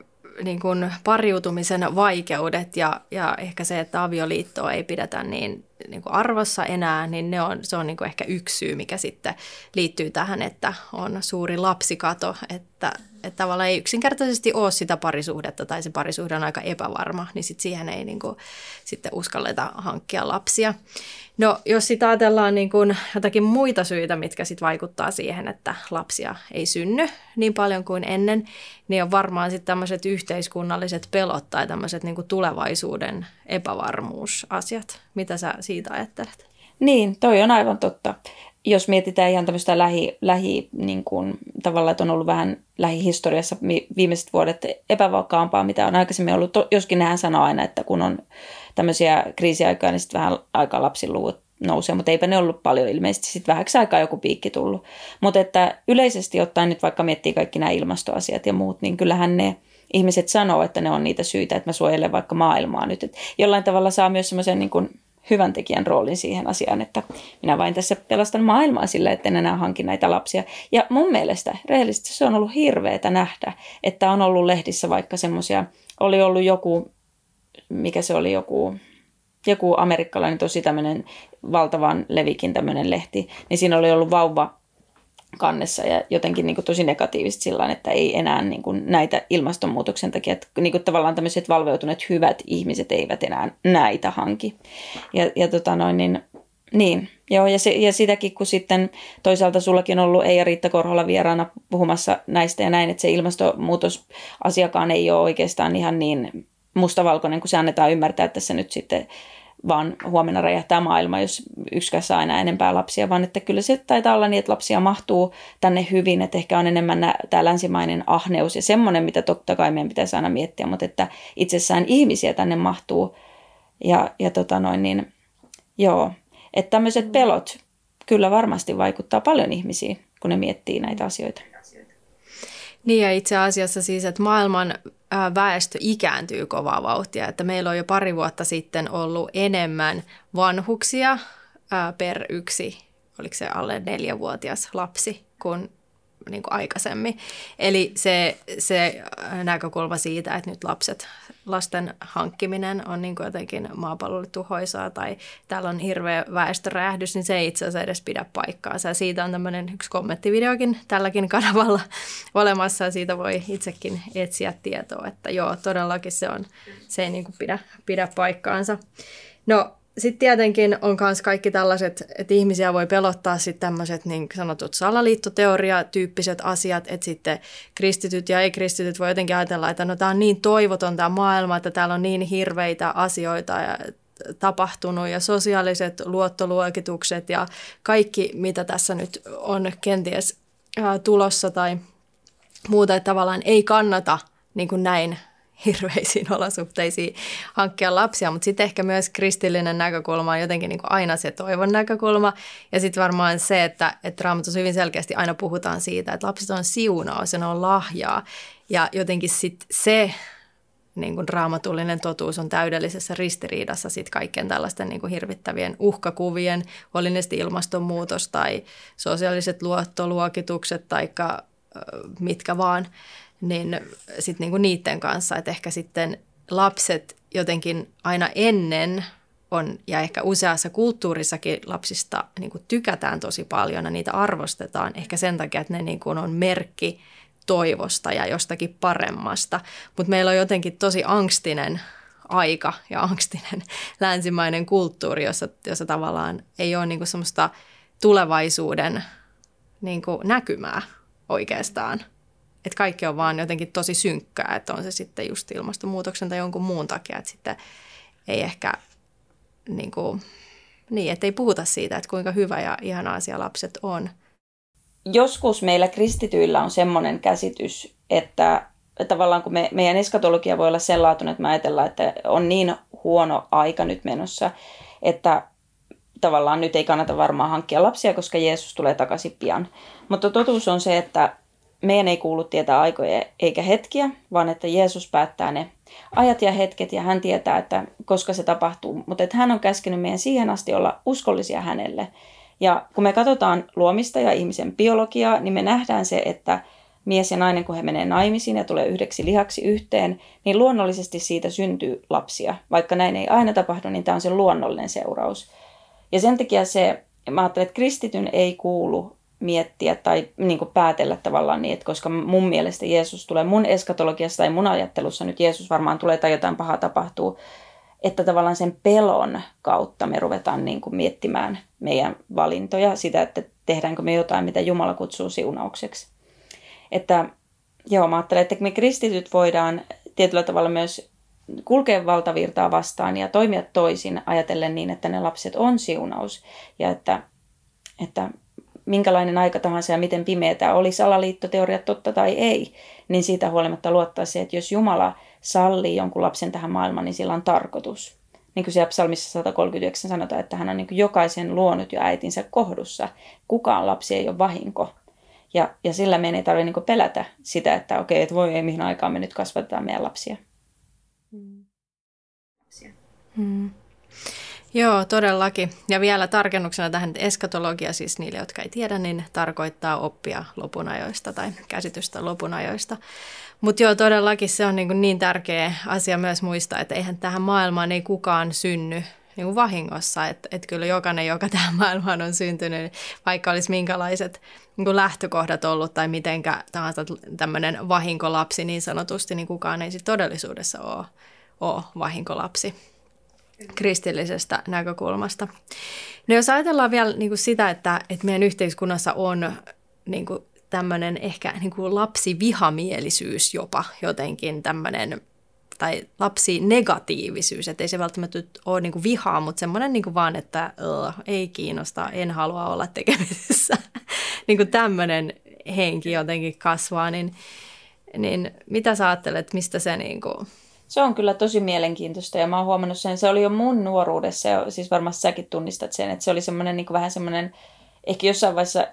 niin kuin pariutumisen vaikeudet ja, ja ehkä se, että avioliittoa ei pidetä niin, niin kuin arvossa enää, niin ne on, se on niin kuin ehkä yksi syy, mikä sitten liittyy tähän, että on suuri lapsikato, että, että tavallaan ei yksinkertaisesti ole sitä parisuhdetta tai se parisuhde on aika epävarma, niin sitten siihen ei niin kuin sitten uskalleta hankkia lapsia. No jos sitä ajatellaan niin kuin jotakin muita syitä, mitkä sitten vaikuttaa siihen, että lapsia ei synny niin paljon kuin ennen, niin on varmaan sitten tämmöiset yhteiskunnalliset pelot tai tämmöiset niin kuin tulevaisuuden epävarmuusasiat. Mitä sä siitä ajattelet? Niin, toi on aivan totta. Jos mietitään ihan tämmöistä lähi, lähi niin kuin, tavallaan, että on ollut vähän lähihistoriassa viimeiset vuodet epävakaampaa, mitä on aikaisemmin ollut. Joskin nehän sanoo aina, että kun on tämmöisiä kriisiaikoja, niin sitten vähän aika lapsiluvut nousee, mutta eipä ne ollut paljon ilmeisesti. Sitten vähäksi aikaa joku piikki tullut. Mutta että yleisesti ottaen nyt vaikka miettii kaikki nämä ilmastoasiat ja muut, niin kyllähän ne ihmiset sanoo, että ne on niitä syitä, että mä suojelen vaikka maailmaa nyt. Et jollain tavalla saa myös semmoisen niin kuin hyvän tekijän roolin siihen asiaan, että minä vain tässä pelastan maailmaa sillä, että en enää hankin näitä lapsia. Ja mun mielestä rehellisesti se on ollut hirveätä nähdä, että on ollut lehdissä vaikka semmoisia, oli ollut joku, mikä se oli joku joku amerikkalainen tosi tämmöinen valtavan levikin tämmöinen lehti, niin siinä oli ollut vauva kannessa ja jotenkin niin kuin tosi negatiivisesti sillain, että ei enää niin kuin näitä ilmastonmuutoksen takia, että niin kuin tavallaan tämmöiset valveutuneet hyvät ihmiset eivät enää näitä hanki. Ja, ja tota noin, niin, niin. Joo, ja, se, ja sitäkin, kun sitten toisaalta sullakin on ollut Eija-Riitta Korhola vieraana puhumassa näistä ja näin, että se ilmastonmuutosasiakaan ei ole oikeastaan ihan niin mustavalkoinen, kun se annetaan ymmärtää, että se nyt sitten vaan huomenna räjähtää maailma, jos yksikään saa enää enempää lapsia, vaan että kyllä se taitaa olla niin, että lapsia mahtuu tänne hyvin, että ehkä on enemmän tämä länsimainen ahneus ja semmoinen, mitä totta kai meidän pitäisi aina miettiä, mutta että itsessään ihmisiä tänne mahtuu ja, ja tota noin niin, joo, että tämmöiset pelot kyllä varmasti vaikuttaa paljon ihmisiin, kun ne miettii näitä asioita. Niin ja itse asiassa siis, että maailman väestö ikääntyy kovaa vauhtia, että meillä on jo pari vuotta sitten ollut enemmän vanhuksia per yksi, oliko se alle neljävuotias lapsi kuin, niin kuin aikaisemmin. Eli se, se näkökulma siitä, että nyt lapset, lasten hankkiminen on niin kuin jotenkin maapallolle tuhoisaa tai täällä on hirveä väestöräjähdys, niin se ei itse asiassa edes pidä paikkaansa. Ja siitä on tämmöinen yksi kommenttivideokin tälläkin kanavalla olemassa ja siitä voi itsekin etsiä tietoa, että joo, todellakin se, on, se ei niin kuin pidä, pidä paikkaansa. No sitten tietenkin on myös kaikki tällaiset, että ihmisiä voi pelottaa sitten tämmöiset niin sanotut salaliittoteoria-tyyppiset asiat, että sitten kristityt ja ei-kristityt voi jotenkin ajatella, että no tämä on niin toivoton tämä maailma, että täällä on niin hirveitä asioita ja tapahtunut ja sosiaaliset luottoluokitukset ja kaikki, mitä tässä nyt on kenties tulossa tai muuta, että tavallaan ei kannata niin kuin näin hirveisiin olosuhteisiin hankkia lapsia, mutta sitten ehkä myös kristillinen näkökulma on jotenkin niin kuin aina se toivon näkökulma. Ja sitten varmaan se, että, että Raamatussa hyvin selkeästi aina puhutaan siitä, että lapset on siunaus ja ne on lahjaa. Ja jotenkin sit se niin kuin raamatullinen totuus on täydellisessä ristiriidassa sit kaikkien tällaisten niin kuin hirvittävien uhkakuvien, oli ne sitten ilmastonmuutos tai sosiaaliset luottoluokitukset tai mitkä vaan. Niin sitten niinku niiden kanssa, että ehkä sitten lapset jotenkin aina ennen on, ja ehkä useassa kulttuurissakin lapsista niinku tykätään tosi paljon ja niitä arvostetaan ehkä sen takia, että ne niinku on merkki toivosta ja jostakin paremmasta. Mutta meillä on jotenkin tosi angstinen aika ja angstinen länsimainen kulttuuri, jossa, jossa tavallaan ei ole niinku semmoista tulevaisuuden niinku näkymää oikeastaan. Että kaikki on vaan jotenkin tosi synkkää, että on se sitten just ilmastonmuutoksen tai jonkun muun takia, että sitten ei ehkä niin kuin, niin, että ei puhuta siitä, että kuinka hyvä ja ihana asia lapset on. Joskus meillä kristityillä on semmoinen käsitys, että tavallaan kun me, meidän eskatologia voi olla sen laatuinen, että me ajatellaan, että on niin huono aika nyt menossa, että tavallaan nyt ei kannata varmaan hankkia lapsia, koska Jeesus tulee takaisin pian. Mutta totuus on se, että meidän ei kuulu tietää aikoja eikä hetkiä, vaan että Jeesus päättää ne ajat ja hetket ja hän tietää, että koska se tapahtuu. Mutta että hän on käskenyt meidän siihen asti olla uskollisia hänelle. Ja kun me katsotaan luomista ja ihmisen biologiaa, niin me nähdään se, että mies ja nainen, kun he menee naimisiin ja tulee yhdeksi lihaksi yhteen, niin luonnollisesti siitä syntyy lapsia. Vaikka näin ei aina tapahdu, niin tämä on se luonnollinen seuraus. Ja sen takia se, mä ajattelen, että kristityn ei kuulu miettiä tai niin kuin päätellä tavallaan niin, että koska mun mielestä Jeesus tulee mun eskatologiassa tai mun ajattelussa nyt Jeesus varmaan tulee tai jotain pahaa tapahtuu, että tavallaan sen pelon kautta me ruvetaan niin kuin miettimään meidän valintoja, sitä, että tehdäänkö me jotain, mitä Jumala kutsuu siunaukseksi. Että joo, mä ajattelen, että me kristityt voidaan tietyllä tavalla myös kulkea valtavirtaa vastaan ja toimia toisin ajatellen niin, että ne lapset on siunaus ja että, että minkälainen aika tahansa ja miten pimeä tämä oli, salaliittoteoria totta tai ei, niin siitä huolimatta luottaa se, että jos Jumala sallii jonkun lapsen tähän maailmaan, niin sillä on tarkoitus. Niin kuin siellä psalmissa sata kolmekymmentäyhdeksän sanotaan, että hän on niin kuin jokaisen luonut jo äitinsä kohdussa. Kukaan lapsi ei ole vahinko. Ja, ja sillä meidän ei tarvitse niin kuin pelätä sitä, että okei, että voi ei mihin aikaan me nyt kasvatetaan meidän lapsia. Mm. Joo, todellakin. Ja vielä tarkennuksena tähän, että eskatologia siis niille, jotka ei tiedä, niin tarkoittaa oppia lopunajoista tai käsitystä lopunajoista. Mutta joo, todellakin se on niin, niin tärkeä asia myös muistaa, että eihän tähän maailmaan ei kukaan synny niin vahingossa, että et kyllä jokainen, joka tähän maailmaan on syntynyt, vaikka olisi minkälaiset niin lähtökohdat ollut tai mitenkä tahansa tämmöinen vahinkolapsi niin sanotusti, niin kukaan ei sitten todellisuudessa ole, ole vahinkolapsi kristillisestä näkökulmasta. No jos ajatellaan vielä niin kuin sitä, että, että meidän yhteiskunnassa on niin kuin tämmöinen ehkä niin kuin lapsivihamielisyys jopa jotenkin tämmöinen, tai lapsinegatiivisyys, että ei se välttämättä ole niin kuin vihaa, mutta semmoinen niin kuin vaan, että ei kiinnosta, en halua olla tekemisissä. Niin kuin tämmöinen henki jotenkin kasvaa, niin, niin mitä sä ajattelet, mistä se niin kuin... Se on kyllä tosi mielenkiintoista ja mä oon huomannut sen, se oli jo mun nuoruudessa, ja siis varmasti säkin tunnistat sen, että se oli semmoinen niin kuin vähän semmoinen, ehkä jossain vaiheessa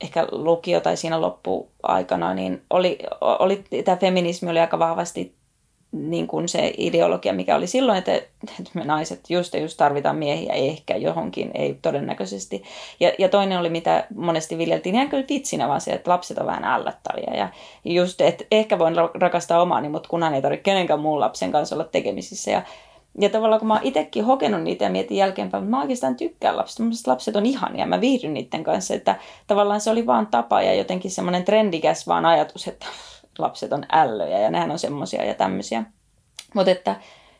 ehkä lukio tai siinä loppuaikana, niin oli, oli, tämä feminismi oli aika vahvasti niin kuin se ideologia, mikä oli silloin, että, että me naiset just ja just tarvitaan miehiä, ehkä johonkin, ei todennäköisesti. Ja, ja toinen oli, mitä monesti viljeltiin, ihan kyllä vitsinä vaan se, että lapset on vähän ällättäviä. Ja just, että ehkä voin rakastaa omaani, mutta kunhan ei tarvitse kenenkään muun lapsen kanssa olla tekemisissä. Ja, ja tavallaan kun mä oon itsekin hokenut niitä ja mietin jälkeenpäin, mutta mä oikeastaan tykkään lapsista. Mun mielestä lapset on ihania, mä viihdyn niiden kanssa. Että tavallaan se oli vaan tapa ja jotenkin semmoinen trendikäs vaan ajatus, että... lapset on ällöjä ja nehän on semmoisia ja tämmöisiä. Mutta että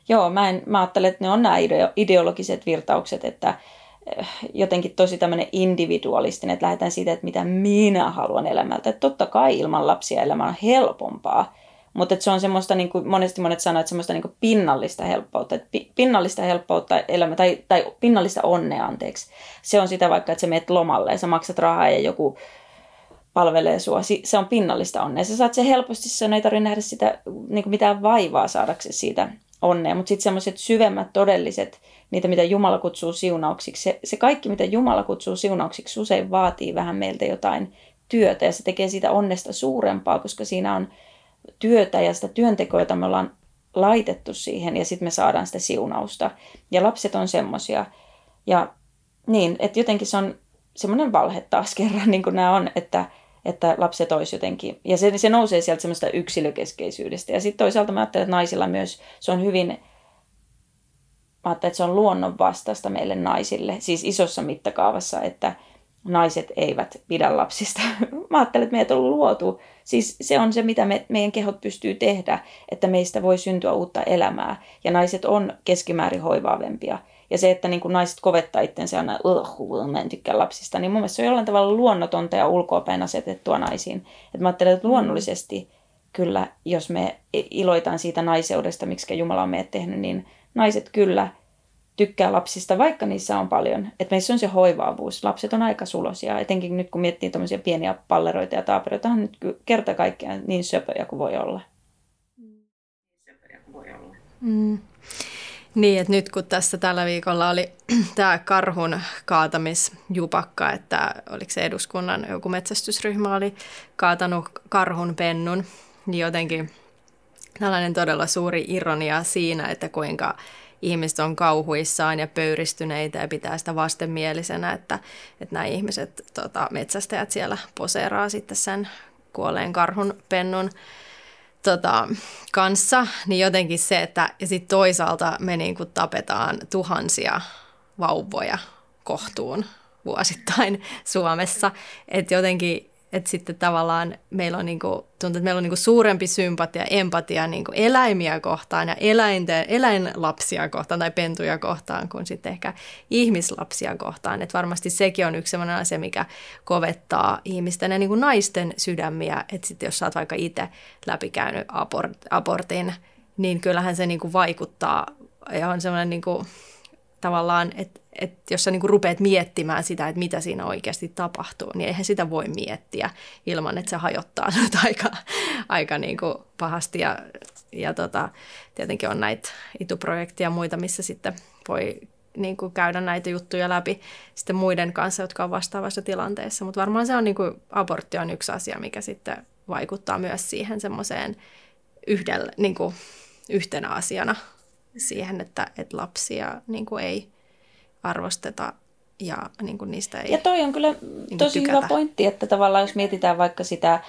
joo, mä, en, mä ajattelen, että ne on nämä ideologiset virtaukset, että jotenkin tosi tämmöinen individualistinen, että lähdetään siitä, että mitä minä haluan elämältä. Että totta kai ilman lapsia elämä on helpompaa, mutta että se on semmoista, niin kuin monesti monet sanoo, että semmoista niin kuin pinnallista helppoutta. Että pi, pinnallista helppoutta elämä, tai, tai pinnallista onnea, anteeksi. Se on sitä vaikka, että sä menet lomalle ja sä maksat rahaa ja joku... palvelee sua. Se on pinnallista onnea. Sä saat se helposti, sen ei tarvitse nähdä sitä, niin kuin mitään vaivaa saadaksesi siitä onnea. Mutta sitten semmoiset syvemmät, todelliset, niitä mitä Jumala kutsuu siunauksiksi. Se, se kaikki, mitä Jumala kutsuu siunauksiksi, usein vaatii vähän meiltä jotain työtä. Ja se tekee siitä onnesta suurempaa, koska siinä on työtä ja sitä työntekoa, jota me ollaan laitettu siihen. Ja sitten me saadaan sitä siunausta. Ja lapset on semmoisia. Ja niin, että jotenkin se on semmoinen valhe taas kerran, niin kuin nämä on, että että lapset olisi jotenkin, ja se, se nousee sieltä semmoista yksilökeskeisyydestä. Ja sitten toisaalta mä ajattelen, että naisilla myös, se on hyvin, mä ajattelen, että se on luonnonvastaista meille naisille, siis isossa mittakaavassa, että naiset eivät pidä lapsista. Mä ajattelen, että meidät on luotu, siis se on se, mitä me, meidän kehot pystyy tehdä, että meistä voi syntyä uutta elämää, ja naiset on keskimäärin hoivaavempia. Ja se, että niin kun naiset kovettaa itsensä aina, mä en tykkää lapsista, niin mun mielestä se on jollain tavalla luonnotonta ja ulkoapäin asetettua naisiin. Et mä ajattelen, että luonnollisesti kyllä, jos me iloitaan siitä naiseudesta, miksi Jumala on meidät tehnyt, niin naiset kyllä tykkää lapsista, vaikka niissä on paljon. Että meissä on se hoivaavuus. Lapset on aika sulosia. Etenkin nyt, kun miettii tämmöisiä pieniä palleroita ja taaperoita, on nyt kerta kaikkiaan niin söpöjä kuin voi olla. Söpöjä kuin voi olla. Mm. Niin, että nyt kun tässä tällä viikolla oli tämä karhun kaatamisjupakka, että oliko se eduskunnan joku metsästysryhmä oli kaatanut karhun pennun, niin jotenkin tällainen todella suuri ironia siinä, että kuinka ihmiset on kauhuissaan ja pöyristyneitä ja pitää sitä vastenmielisenä, että, että nämä ihmiset, tota, metsästäjät siellä poseeraa sitten sen kuolleen karhun pennun Tota, kanssa, niin jotenkin se, että ja sit toisaalta me niinku tapetaan tuhansia vauvoja kohtuun vuosittain Suomessa, että jotenkin, että sitten tavallaan meillä on niinku, tuntuu, että meillä on niinku suurempi sympatia, empatia niinku eläimiä kohtaan ja eläinten, eläinlapsia kohtaan tai pentuja kohtaan kuin sitten ehkä ihmislapsia kohtaan, että varmasti sekin on yksi sellainen asia, mikä kovettaa ihmisten ja niinku naisten sydämiä, että sitten jos sä oot vaikka itse läpikäynyt abort, abortin, niin kyllähän se niinku vaikuttaa ja on sellainen niinku, tavallaan, että et jos sä niinku rupeat miettimään sitä, että mitä siinä oikeasti tapahtuu, niin eihän sitä voi miettiä ilman, että se hajottaa sut aika, aika niinku pahasti. Ja, ja tota, tietenkin on näitä ituprojekteja ja muita, missä sitten voi niinku käydä näitä juttuja läpi sitten muiden kanssa, jotka on vastaavassa tilanteessa. Mutta varmaan se on niinku, abortti on yksi asia, mikä sitten vaikuttaa myös siihen semmoiseen yhdellä, niinku, yhtenä asiana siihen, että, että lapsia niinku, ei... arvosteta ja niin kuin niistä ei. Ja toi on kyllä niin tosi tykätä. Hyvä pointti, että tavallaan jos mietitään vaikka sitä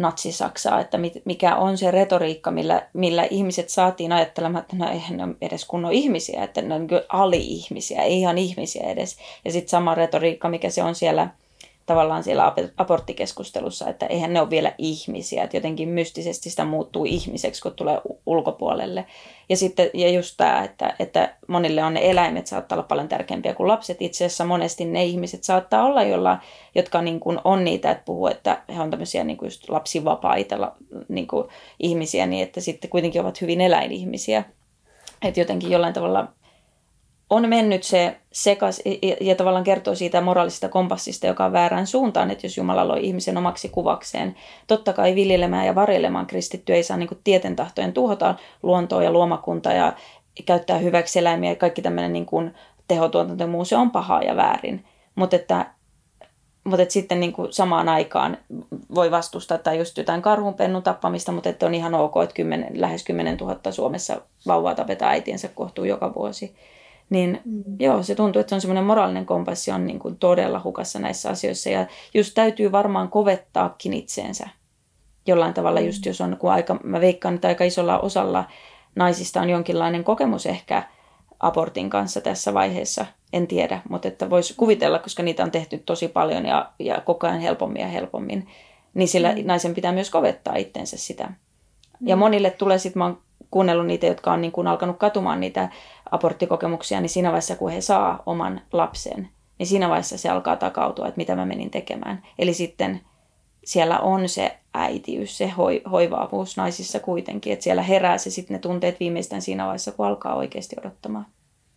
Natsi-Saksaa, että mikä on se retoriikka, millä, millä ihmiset saatiin ajattelemaan, että no eihän ne ole edes kunnon ihmisiä, että ne on ali-ihmisiä, ei ihan ihmisiä edes. Ja sitten sama retoriikka, mikä se on siellä tavallaan siellä aborttikeskustelussa, että eihän ne ole vielä ihmisiä, että jotenkin mystisesti sitä muuttuu ihmiseksi, kun tulee ulkopuolelle. Ja sitten ja just tämä, että, että monille on ne eläimet saattaa olla paljon tärkeämpiä kuin lapset. Itse asiassa monesti ne ihmiset saattaa olla, jolla, jotka niin kuin on niitä, että puhuu, että he on tämmöisiä niin kuin just lapsivapaita niin kuin ihmisiä, niin että sitten kuitenkin ovat hyvin eläinihmisiä. Että jotenkin jollain tavalla on mennyt se sekas ja tavallaan kertoo siitä moraalisesta kompassista, joka on väärään suuntaan, että jos Jumala loi ihmisen omaksi kuvakseen, totta kai viljelemään ja varjelemaan kristitty ei saa niin kuin tieten tahtojen tuhota luontoa ja luomakuntaa ja käyttää hyväksi eläimiä ja kaikki tämmöinen niin kuin tehotuotanto ja muu, se on pahaa ja väärin. Mutta että, mutta että sitten niin kuin samaan aikaan voi vastustaa tai just jotain karhunpennun tappamista, mutta että on ihan ok, että kymmenen, lähes kymmenen tuhatta Suomessa vauvaa tapetaan äitiensä kohtuun joka vuosi. Niin joo, se tuntuu, että se on semmoinen moraalinen kompassi on niin kuin todella hukassa näissä asioissa. Ja just täytyy varmaan kovettaakin itseensä jollain tavalla, just jos on, kun aika, mä veikkaan, että aika isolla osalla naisista on jonkinlainen kokemus ehkä abortin kanssa tässä vaiheessa. En tiedä, mutta että voisi kuvitella, koska niitä on tehty tosi paljon ja, ja koko ajan helpommin ja helpommin. Niin sillä naisen pitää myös kovettaa itsensä sitä. Ja monille tulee sitten, mä oon kuunnellut niitä, jotka on niin kuin alkanut katumaan niitä aborttikokemuksia, niin siinä vaiheessa, kun he saa oman lapsen, niin siinä vaiheessa se alkaa takautua, että mitä mä menin tekemään. Eli sitten siellä on se äitiys, se hoi, hoivaavuus naisissa kuitenkin, että siellä herää se sitten ne tunteet viimeistään siinä vaiheessa, kun alkaa oikeasti odottamaan.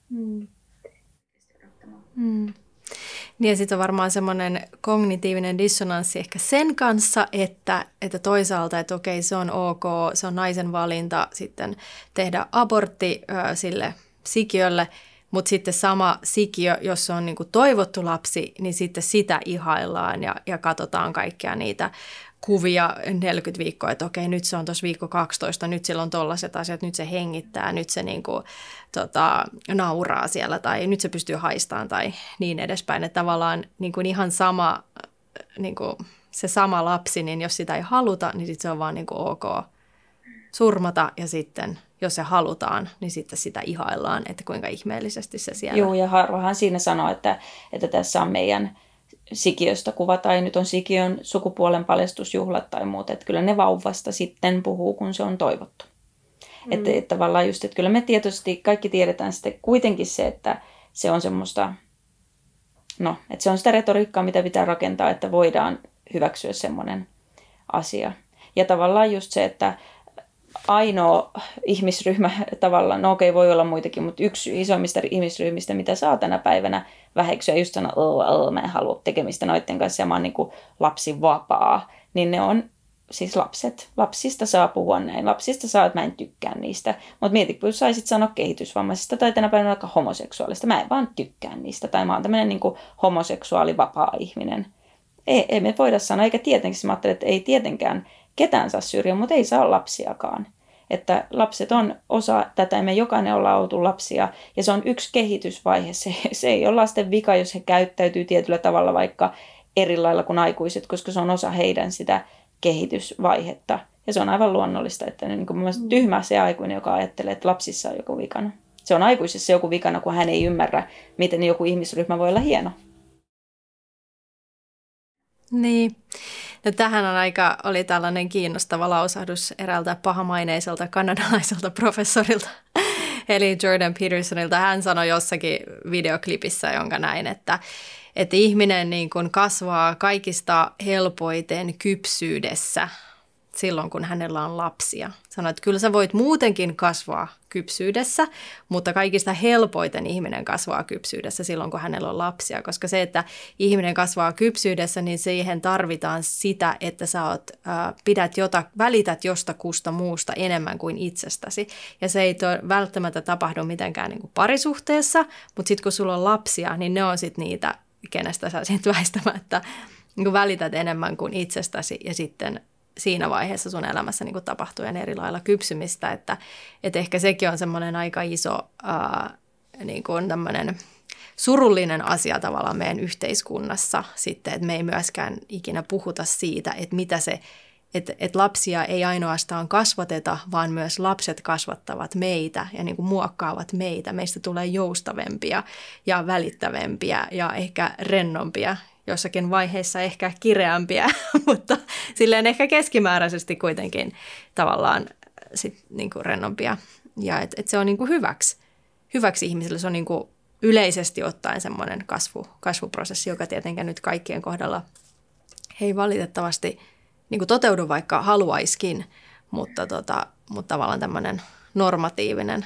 Mm. Mm. Niin ja sitten on varmaan semmoinen kognitiivinen dissonanssi ehkä sen kanssa, että, että toisaalta, että okei, se on ok, se on naisen valinta sitten tehdä abortti ö, sille sikiölle, mutta sitten sama sikiö, jos on niinku toivottu lapsi, niin sitten sitä ihaillaan ja, ja katsotaan kaikkia niitä kuvia neljäkymmentä viikkoa, että okei, nyt se on tuossa viikko kaksitoista, nyt sillä on tollaiset asiat, nyt se hengittää, nyt se niinku, tota, nauraa siellä tai nyt se pystyy haistamaan tai niin edespäin. Että tavallaan niinku ihan sama, niinku, se sama lapsi, niin jos sitä ei haluta, niin sitten se on vaan niinku ok surmata ja sitten jos se halutaan, niin sitten sitä ihaillaan, että kuinka ihmeellisesti se siellä. Joo, ja harvahan siinä sanoo, että, että tässä on meidän sikiöstä kuva tai nyt on sikiön sukupuolen paljastusjuhlat tai muut, että kyllä ne vauvasta sitten puhuu, kun se on toivottu. Mm. Että, että tavallaan just, että kyllä me tietysti kaikki tiedetään sitten kuitenkin se, että se on semmoista, no, että se on sitä retoriikkaa, mitä pitää rakentaa, että voidaan hyväksyä semmoinen asia. Ja tavallaan just se, että ainoa ihmisryhmä tavallaan, no okei, voi olla muitakin, mutta yksi isommista ihmisryhmistä, mitä saa tänä päivänä väheksyä, just sanoa, oh, oh, mä en halua tekemistä noiden kanssa ja mä oon niin kuin lapsi vapaa, niin ne on siis lapset. Lapsista saa puhua näin, lapsista saa, että mä en tykkää niistä. Mutta mieti, kun saisit sanoa kehitysvammaisista tai tänä päivänä aika homoseksuaalista, mä en vaan tykkää niistä tai mä oon tämmöinen niin kuin homoseksuaali vapaa ihminen. Ei, ei me voida sanoa, eikä tietenkin, mä ajattelen, että ei tietenkään ketään saa syrjiä, mutta ei saa lapsiakaan. Että lapset on osa tätä, me jokainen ollaan oltu lapsia, ja se on yksi kehitysvaihe. Se, se ei ole lasten vika, jos he käyttäytyy tietyllä tavalla vaikka eri lailla kuin aikuiset, koska se on osa heidän sitä kehitysvaihetta. Ja se on aivan luonnollista, että niin kuin mielestäni tyhmä se aikuinen, joka ajattelee, että lapsissa on joku vikana. Se on aikuisessa joku vikana, kun hän ei ymmärrä, miten joku ihmisryhmä voi olla hieno. Niin. No tähän on aika, oli tällainen kiinnostava lausahdus eräältä pahamaineiselta kanadalaiselta professorilta, eli Jordan Petersonilta. Hän sanoi jossakin videoklipissä, jonka näin, että, että ihminen niin kuin kasvaa kaikista helpoiten kypsyydessä silloin, kun hänellä on lapsia. Sanoi, että kyllä sä voit muutenkin kasvaa kypsyydessä, mutta kaikista helpoiten ihminen kasvaa kypsyydessä silloin, kun hänellä on lapsia. Koska se, että ihminen kasvaa kypsyydessä, niin siihen tarvitaan sitä, että sä oot, äh, pidät jota, välität jostakusta muusta enemmän kuin itsestäsi. Ja se ei to- välttämättä tapahdu mitenkään niin kuin parisuhteessa, mutta sitten kun sulla on lapsia, niin ne on sitten niitä, kenestä sä sitten väistämättä niin kuin välität enemmän kuin itsestäsi ja sitten siinä vaiheessa sun elämässä niin kuin tapahtuu eri lailla kypsymistä, että, että ehkä sekin on semmoinen aika iso ää, niin kuin tämmöinen surullinen asia tavallaan meidän yhteiskunnassa sitten, että me ei myöskään ikinä puhuta siitä, että mitä se että et lapsia ei ainoastaan kasvateta, vaan myös lapset kasvattavat meitä ja niin kuin muokkaavat meitä. Meistä tulee joustavempia ja välittävämpiä ja ehkä rennompia, jossakin vaiheessa ehkä kireämpiä, mutta silleen ehkä keskimääräisesti kuitenkin tavallaan sit niin kuin rennompia. Ja et, et se on niin kuin hyväksi. Hyväksi ihmiselle se on niin kuin yleisesti ottaen semmoinen kasvu, kasvuprosessi, joka tietenkin nyt kaikkien kohdalla ei valitettavasti niin kuin toteudu, vaikka haluaiskin, mutta, tota, mutta tavallaan tämmöinen normatiivinen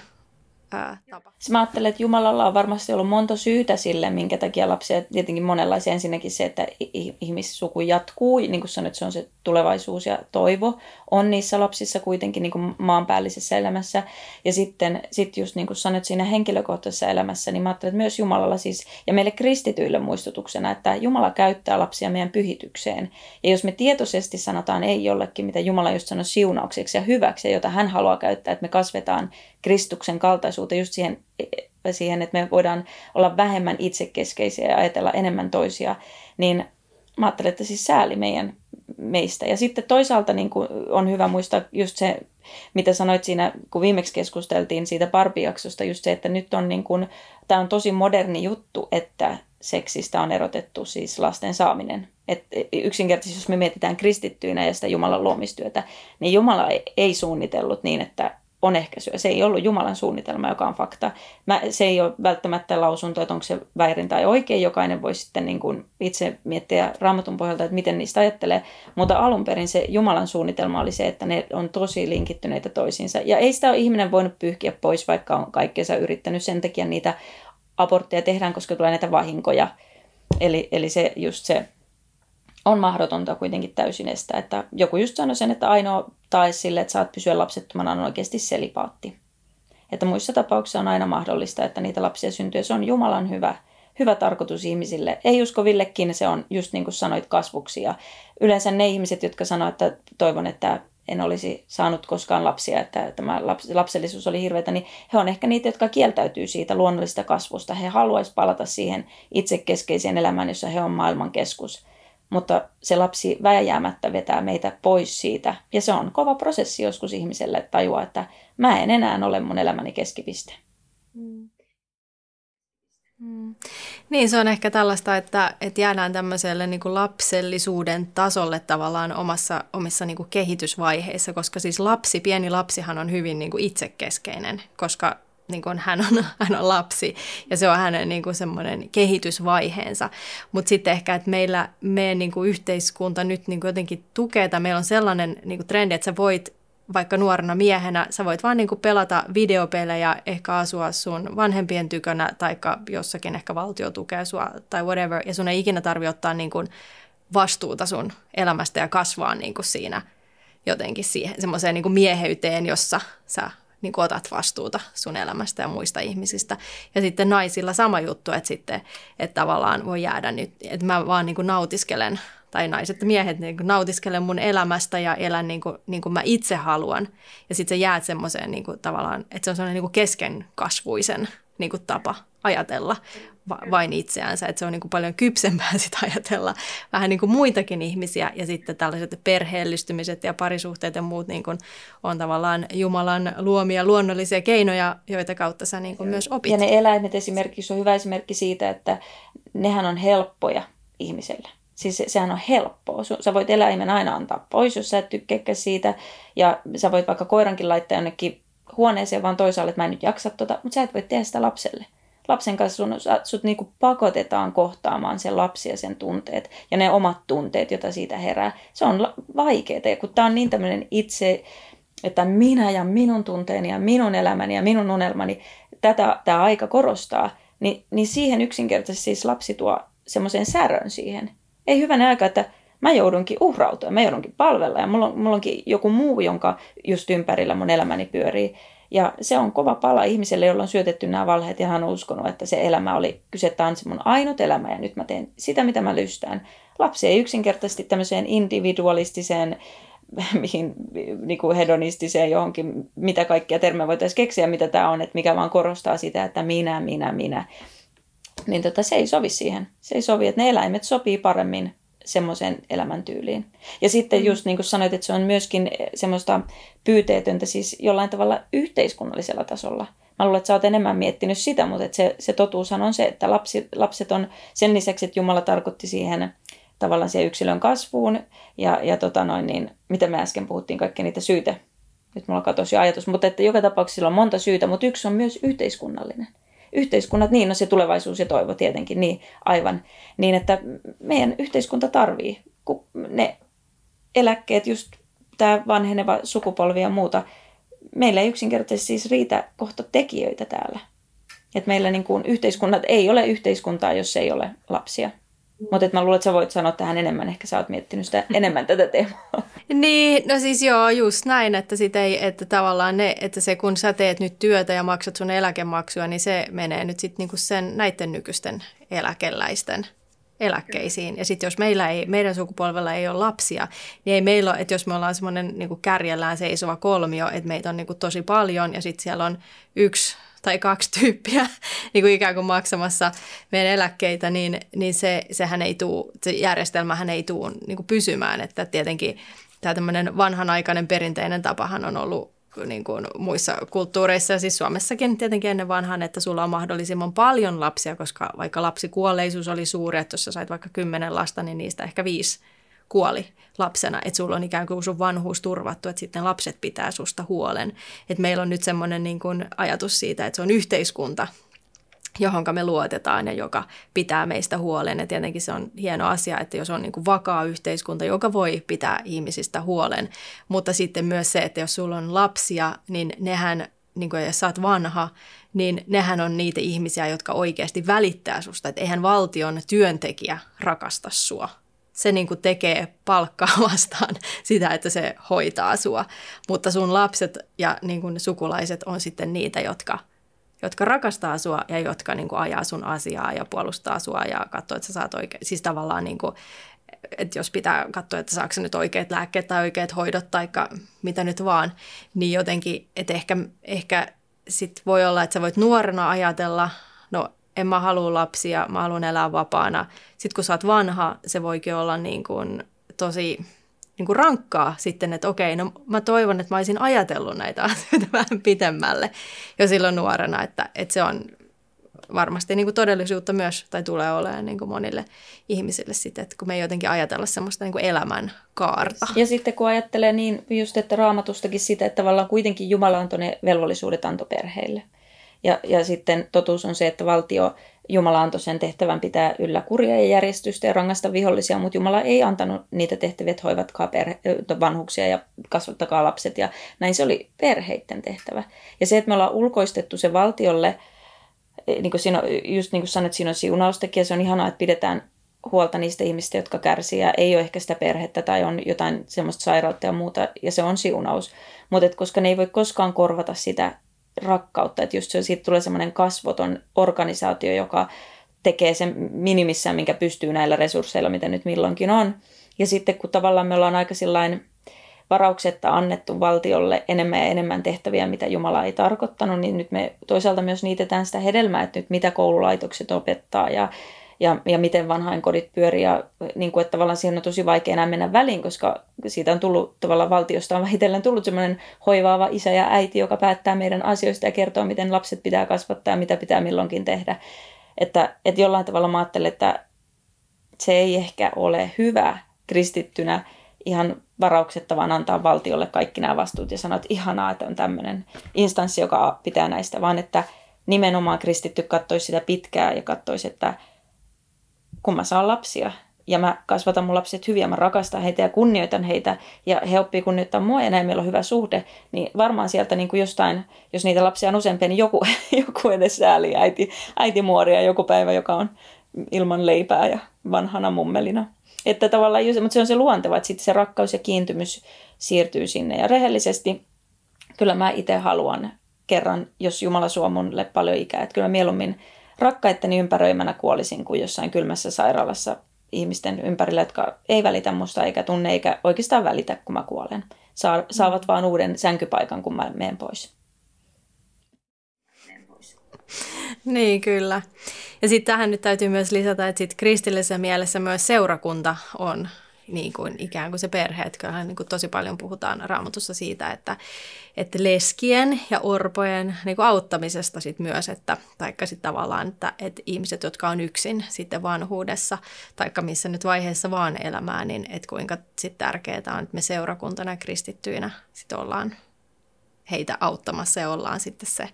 ää, tapa. Mä ajattelen, että Jumalalla on varmasti ollut monta syytä sille, minkä takia lapsia, tietenkin monenlaisia. Ensinnäkin se, että ihmissuku jatkuu, niin kuin sanoit, se on se tulevaisuus ja toivo on niissä lapsissa kuitenkin niin kuin maanpäällisessä elämässä. Ja sitten sit just niin kuin sanoit siinä henkilökohtaisessa elämässä, niin mä ajattelen, että myös Jumalalla siis, ja meille kristityille muistutuksena, että Jumala käyttää lapsia meidän pyhitykseen. Ja jos me tietoisesti sanotaan ei jollekin, mitä Jumala just sanoi siunaukseksi ja hyväksi, jota hän haluaa käyttää, että me kasvetaan Kristuksen kaltaisuuteen just siihen, siihen, että me voidaan olla vähemmän itsekeskeisiä ja ajatella enemmän toisia, niin mä ajattelen, että siis sääli meidän meistä. Ja sitten toisaalta niin kuin on hyvä muistaa just se, mitä sanoit siinä, kun viimeksi keskusteltiin siitä Barbie-jaksosta, just se, että nyt on niin kuin, tämä on tosi moderni juttu, että seksistä on erotettu siis lasten saaminen. Et yksinkertaisesti, jos me mietitään kristittyinä ja sitä Jumalan luomistyötä, niin Jumala ei suunnitellut niin, että on ehkäisyä. Se ei ollut Jumalan suunnitelma, joka on fakta. Mä, se ei ole välttämättä lausunto, että onko se väärin tai oikein. Jokainen voi sitten niin kuin itse miettiä Raamatun pohjalta, että miten niistä ajattelee. Mutta alun perin se Jumalan suunnitelma oli se, että ne on tosi linkittyneitä toisiinsa. Ja ei sitä ole ihminen voinut pyyhkiä pois, vaikka on kaikkeensa yrittänyt. Sen takia niitä abortteja tehdään, koska tulee näitä vahinkoja. Eli, eli se just se on mahdotonta kuitenkin täysin estää. Että joku just sanoi sen, että ainoa tae sille, että saat pysyä lapsettomana, on oikeasti selipaatti. Että muissa tapauksissa on aina mahdollista, että niitä lapsia syntyy. Se on Jumalan hyvä, hyvä tarkoitus ihmisille. Ei uskovillekin, se on just niin kuin sanoit, kasvuksi. Ja yleensä ne ihmiset, jotka sanoo, että toivon, että en olisi saanut koskaan lapsia, että tämä lapsellisuus oli hirveätä, niin he on ehkä niitä, jotka kieltäytyy siitä luonnollisesta kasvusta. He haluaisivat palata siihen itsekeskeiseen elämään, jossa he on maailman keskus. Mutta se lapsi vääjäämättä vetää meitä pois siitä. Ja se on kova prosessi joskus ihmiselle, että tajua, että mä en enää ole mun elämäni keskipiste. Mm. Mm. Niin, se on ehkä tällaista, että, että jäädään tämmöiselle niin kuin lapsellisuuden tasolle tavallaan omassa, omissa niin kuin kehitysvaiheissa, koska siis lapsi, pieni lapsihan on hyvin niin kuin itsekeskeinen, koska niin kuin hän on, hän on lapsi ja se on hänen niin kuin semmoinen kehitysvaiheensa. Mutta sitten ehkä, että meillä meidän niin kuin yhteiskunta nyt niin kuin jotenkin tukee, että meillä on sellainen niin kuin trendi, että sä voit vaikka nuorena miehenä, sä voit vaan niin kuin pelata videopelejä, ehkä asua sun vanhempien tykönä tai jossakin ehkä valtio tukee sua tai whatever. Ja sun ei ikinä tarvitse ottaa niin kuin vastuuta sun elämästä ja kasvaa niin kuin siinä jotenkin siihen semmoiseen niin kuin mieheyteen, jossa sä niin kun otat vastuuta sun elämästä ja muista ihmisistä. Ja sitten naisilla sama juttu, että sitten että tavallaan voi jäädä nyt, että mä vaan niin kun nautiskelen, tai naiset ja miehet niin kun nautiskelen mun elämästä ja elän niin kuin niin kun mä itse haluan. Ja sitten sä jäät semmoiseen niin kun tavallaan, että se on sellainen niin kun keskenkasvuisen niin kun tapa ajatella va- vain itseänsä. Että se on niin kun paljon kypsempää sit ajatella vähän niin kuin muitakin ihmisiä. Ja sitten tällaiset perheellistymiset ja parisuhteet ja muut niin kun on tavallaan Jumalan luomia luonnollisia keinoja, joita kautta sä niin kun myös opit. Ja ne eläimet esimerkiksi on hyvä esimerkki siitä, että nehän on helppoja ihmiselle. Siis se, sehän on helppoa. Sä voit eläimen aina antaa pois, jos sä et tykkääkään siitä. Ja sä voit vaikka koirankin laittaa jonnekin huoneeseen vaan toisaalle, että mä en nyt jaksa tota, mutta sä et voi tehdä sitä lapselle. Lapsen kanssa sun, sut niinku pakotetaan kohtaamaan sen lapsi ja sen tunteet ja ne omat tunteet, joita siitä herää. Se on vaikeaa, ja kun tää on niin tämmöinen itse, että minä ja minun tunteeni ja minun elämäni ja minun unelmani, tätä tää aika korostaa, niin, niin siihen yksinkertaisesti siis lapsi tuo semmoisen särön siihen. Ei hyvänä aika, että mä joudunkin uhrautua, mä joudunkin palvella ja mulla, on, mulla onkin joku muu, jonka just ympärillä mun elämäni pyörii. Ja se on kova pala ihmiselle, jolla on syötetty nämä valheet ja hän on uskonut, että se elämä oli kyse, että tämä on se mun ainut elämä ja nyt mä teen sitä, mitä mä lystään. Lapsi ei yksinkertaisesti tämmöiseen individualistiseen, mihin, niin kuin hedonistiseen johonkin, mitä kaikkia termejä voitaisiin keksiä, mitä tämä on, että mikä vaan korostaa sitä, että minä, minä, minä. Niin tota, se ei sovi siihen. Se ei sovi, että ne eläimet sopii paremmin semmoiseen elämäntyyliin. Ja sitten just niin kuin sanoit, että se on myöskin semmoista pyyteetöntä siis jollain tavalla yhteiskunnallisella tasolla. Mä luulen, että sä oot enemmän miettinyt sitä, mutta että se, se totuushan on se, että lapsi, lapset on sen lisäksi, että Jumala tarkoitti siihen tavallaan siihen yksilön kasvuun ja, ja tota noin, niin, mitä me äsken puhuttiin, kaikkia niitä syitä. Nyt mulla katosi jo ajatus, mutta että joka tapauksessa on monta syytä, mutta yksi on myös yhteiskunnallinen. Yhteiskunnat, niin on se tulevaisuus ja toivo tietenkin, niin aivan. Niin, että meidän yhteiskunta tarvii, kun ne eläkkeet, just tämä vanheneva sukupolvi ja muuta, meillä ei yksinkertaisesti siis riitä kohta tekijöitä täällä. Et meillä niin kuin yhteiskunnat ei ole yhteiskuntaa, jos ei ole lapsia. Mutta mä luulen, että sä voit sanoa tähän enemmän, ehkä sä oot miettinyt sitä enemmän tätä teemaa. Niin, no siis joo, just näin, että sit ei, että tavallaan ne, että se kun sä teet nyt työtä ja maksat sun eläkemaksuja, niin se menee nyt sitten niinku sen näiden nykyisten eläkeläisten eläkkeisiin. Ja sitten jos meillä ei, meidän sukupolvella ei ole lapsia, niin ei meillä ole, että jos me ollaan semmoinen niinku kärjellään seisova kolmio, että meitä on niinku tosi paljon ja sitten siellä on yksi tai kaksi tyyppiä niin kuin ikään kuin maksamassa meidän eläkkeitä, niin, niin se, sehän ei tuu, se järjestelmähän ei tule niin pysymään. Että tietenkin tämä tämmöinen vanhanaikainen perinteinen tapahan on ollut niin kuin muissa kulttuureissa ja siis Suomessakin tietenkin ennen vanhaan, että sulla on mahdollisimman paljon lapsia, koska vaikka lapsikuolleisuus oli suuri, että jos sä sait vaikka kymmenen lasta, niin niistä ehkä viisi kuoli lapsena, että sulla on ikään kuin sun vanhuus turvattu, että sitten lapset pitää susta huolen. Että meillä on nyt semmoinen niin kuin ajatus siitä, että se on yhteiskunta, johonka me luotetaan ja joka pitää meistä huolen. Ja tietenkin se on hieno asia, että jos on niin kuin vakaa yhteiskunta, joka voi pitää ihmisistä huolen. Mutta sitten myös se, että jos sulla on lapsia, niin nehän, niin kuin jos sä oot vanha, niin nehän on niitä ihmisiä, jotka oikeasti välittää susta. Että eihän valtion työntekijä rakasta sua. Se niin kuin tekee palkkaa vastaan sitä, että se hoitaa sua. Mutta sun lapset ja niin kuin sukulaiset on sitten niitä, jotka, jotka rakastaa sua ja jotka niin kuin ajaa sun asiaa ja puolustaa sua ja katsoo, että sä saat oikein. Siis tavallaan, niin kuin, että jos pitää katsoa, että saako sä nyt oikeat lääkkeet tai oikeat hoidot tai mitä nyt vaan, niin jotenkin, että ehkä, ehkä sit voi olla, että sä voit nuorena ajatella, no en mä halua lapsia, mä haluan elää vapaana. Sitten kun sä oot vanha, se voikin olla niin kuin tosi niin kuin rankkaa sitten, että okei, no mä toivon, että mä olisin ajatellut näitä asioita vähän pitemmälle jo silloin nuorena, että, että se on varmasti niin kuin todellisuutta myös, tai tulee olemaan niin kuin monille ihmisille sitten, että kun me ei jotenkin ajatella semmoista niin kuin elämän kaarta. Ja sitten kun ajattelee niin just, että Raamatustakin sitä, että tavallaan kuitenkin Jumala antoi ne velvollisuudet antoi perheille. Ja, ja sitten totuus on se, että valtio, Jumala antoi sen tehtävän pitää yllä kuria ja järjestystä ja rangaista vihollisia, mutta Jumala ei antanut niitä tehtäviä, että hoivatkaa perhe, vanhuksia ja kasvattakaa lapset. Ja näin se oli perheiden tehtävä. Ja se, että me ollaan ulkoistettu se valtiolle, niin kuin siinä, just niin kuin sanoit, siinä on siunaustakin ja se on ihanaa, että pidetään huolta niistä ihmistä, jotka kärsii ja ei ole ehkä sitä perhettä tai on jotain semmoista sairautta ja muuta ja se on siunaus. Mutta koska ne ei voi koskaan korvata sitä rakkautta, että just se, siitä tulee semmoinen kasvoton organisaatio, joka tekee sen minimissään, minkä pystyy näillä resursseilla, mitä nyt milloinkin on. Ja sitten kun tavallaan me ollaan aika sillain varauksetta annettu valtiolle enemmän ja enemmän tehtäviä, mitä Jumala ei tarkoittanut, niin nyt me toisaalta myös niitetään sitä hedelmää, että nyt mitä koululaitokset opettaa ja, ja, ja miten vanhainkodit pyörii. Ja niin kuin, että tavallaan siihen on tosi vaikea enää mennä väliin, koska siitä on tullut, tavallaan valtiosta on vähitellen tullut semmoinen hoivaava isä ja äiti, joka päättää meidän asioista ja kertoo, miten lapset pitää kasvattaa ja mitä pitää milloinkin tehdä. Että, että jollain tavalla mä ajattelen, että se ei ehkä ole hyvä kristittynä ihan varauksetta, vaan antaa valtiolle kaikki nämä vastuut ja sanoa, että ihanaa, että on tämmöinen instanssi, joka pitää näistä, vaan että nimenomaan kristitty katsoisi sitä pitkää ja katsoisi, että kun mä saan lapsia ja mä kasvatan mun lapset hyviä, mä rakastan heitä ja kunnioitan heitä ja he oppii kunnioittaa mua ja näin meillä on hyvä suhde, niin varmaan sieltä niin kuin jostain, jos niitä lapsia on useampia, niin joku, joku edes sääli äiti, äitimuoria joku päivä, joka on ilman leipää ja vanhana mummelina. Että tavallaan, mutta se on se luonteva, että sitten se rakkaus ja kiintymys siirtyy sinne ja rehellisesti kyllä mä itse haluan kerran, jos Jumala suo mulle paljon ikää, että kyllä mieluummin rakkaitteni ympäröimänä kuolisin kuin jossain kylmässä sairaalassa ihmisten ympärillä, jotka ei välitä musta eikä tunne eikä oikeastaan välitä, kun mä kuolen. Saa, saavat vaan uuden sänkypaikan, kun mä menen pois. Menen pois. Niin, kyllä. Ja sitten tähän nyt täytyy myös lisätä, että sitten kristillisessä mielessä myös seurakunta on niin kuin ikään kuin se perhe. Että kyllähän niin kuin tosi paljon puhutaan Raamatussa siitä, että, että leskien ja orpojen niin kuin auttamisesta sit myös, että, taikka sitten tavallaan, että, että ihmiset, jotka on yksin sitten vanhuudessa, taikka missä nyt vaiheessa vaan elämää, niin että kuinka sitten tärkeää on, että me seurakuntana ja kristittyinä sitten ollaan heitä auttamassa ja ollaan sitten se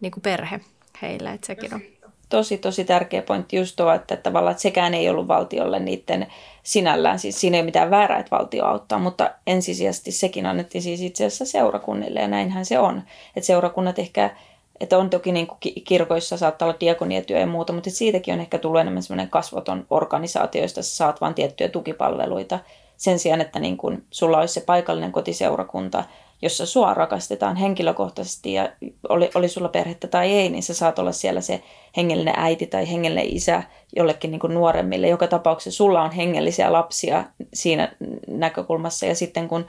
niin kuin perhe heille, että sekin on. Tosi, tosi tärkeä pointti just tuo, että tavallaan että sekään ei ollut valtiolle niiden sinällään, siis siinä ei mitään väärää, että valtio auttaa, mutta ensisijaisesti sekin annettiin siis itse asiassa seurakunnille ja näinhän se on. Että seurakunnat ehkä, että on toki niin kuin kirkoissa saattaa olla diakoniatyö ja muuta, mutta siitäkin on ehkä tullut enemmän semmoinen kasvoton organisaatio, josta sä saat vaan tiettyjä tukipalveluita sen sijaan, että niin kuin sulla olisi se paikallinen kotiseurakunta, jossa sua rakastetaan henkilökohtaisesti ja oli, oli sulla perhettä tai ei, niin sä saat olla siellä se hengellinen äiti tai hengellinen isä jollekin niin kuin nuoremmille. Joka tapauksessa sulla on hengellisiä lapsia siinä näkökulmassa ja sitten kun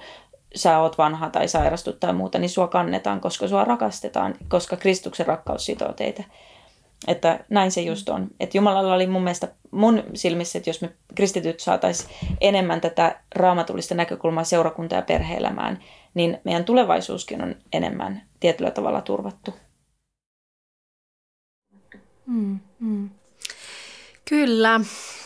sä oot vanha tai sairastut tai muuta, niin sua kannetaan, koska sua rakastetaan, koska Kristuksen rakkaus sitoo teitä. Että näin se just on. Että Jumalalla oli mun mielestä mun silmissä, että jos me kristityt saataisiin enemmän tätä raamatullista näkökulmaa seurakunta- ja perhe-elämään, niin meidän tulevaisuuskin on enemmän tietyllä tavalla turvattu. Mm, mm. Kyllä,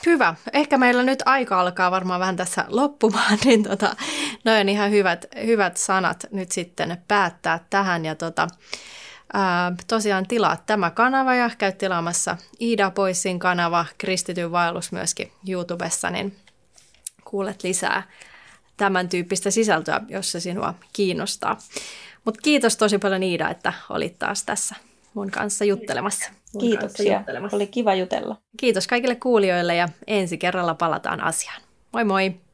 hyvä. Ehkä meillä nyt aika alkaa varmaan vähän tässä loppumaan, niin tota, noi on ihan hyvät, hyvät sanat nyt sitten päättää tähän. Ja tota, ää, tosiaan tilaa tämä kanava ja käy tilaamassa Ida Boisin kanava, Kristityn vaellus myöskin YouTubessa, niin kuulet lisää tämän tyyppistä sisältöä, jos se sinua kiinnostaa. Mutta kiitos tosi paljon Ida, että olit taas tässä mun kanssa juttelemassa. Mun Kiitoksia. Kanssa juttelemassa. Oli kiva jutella. Kiitos kaikille kuulijoille ja ensi kerralla palataan asiaan. Moi moi!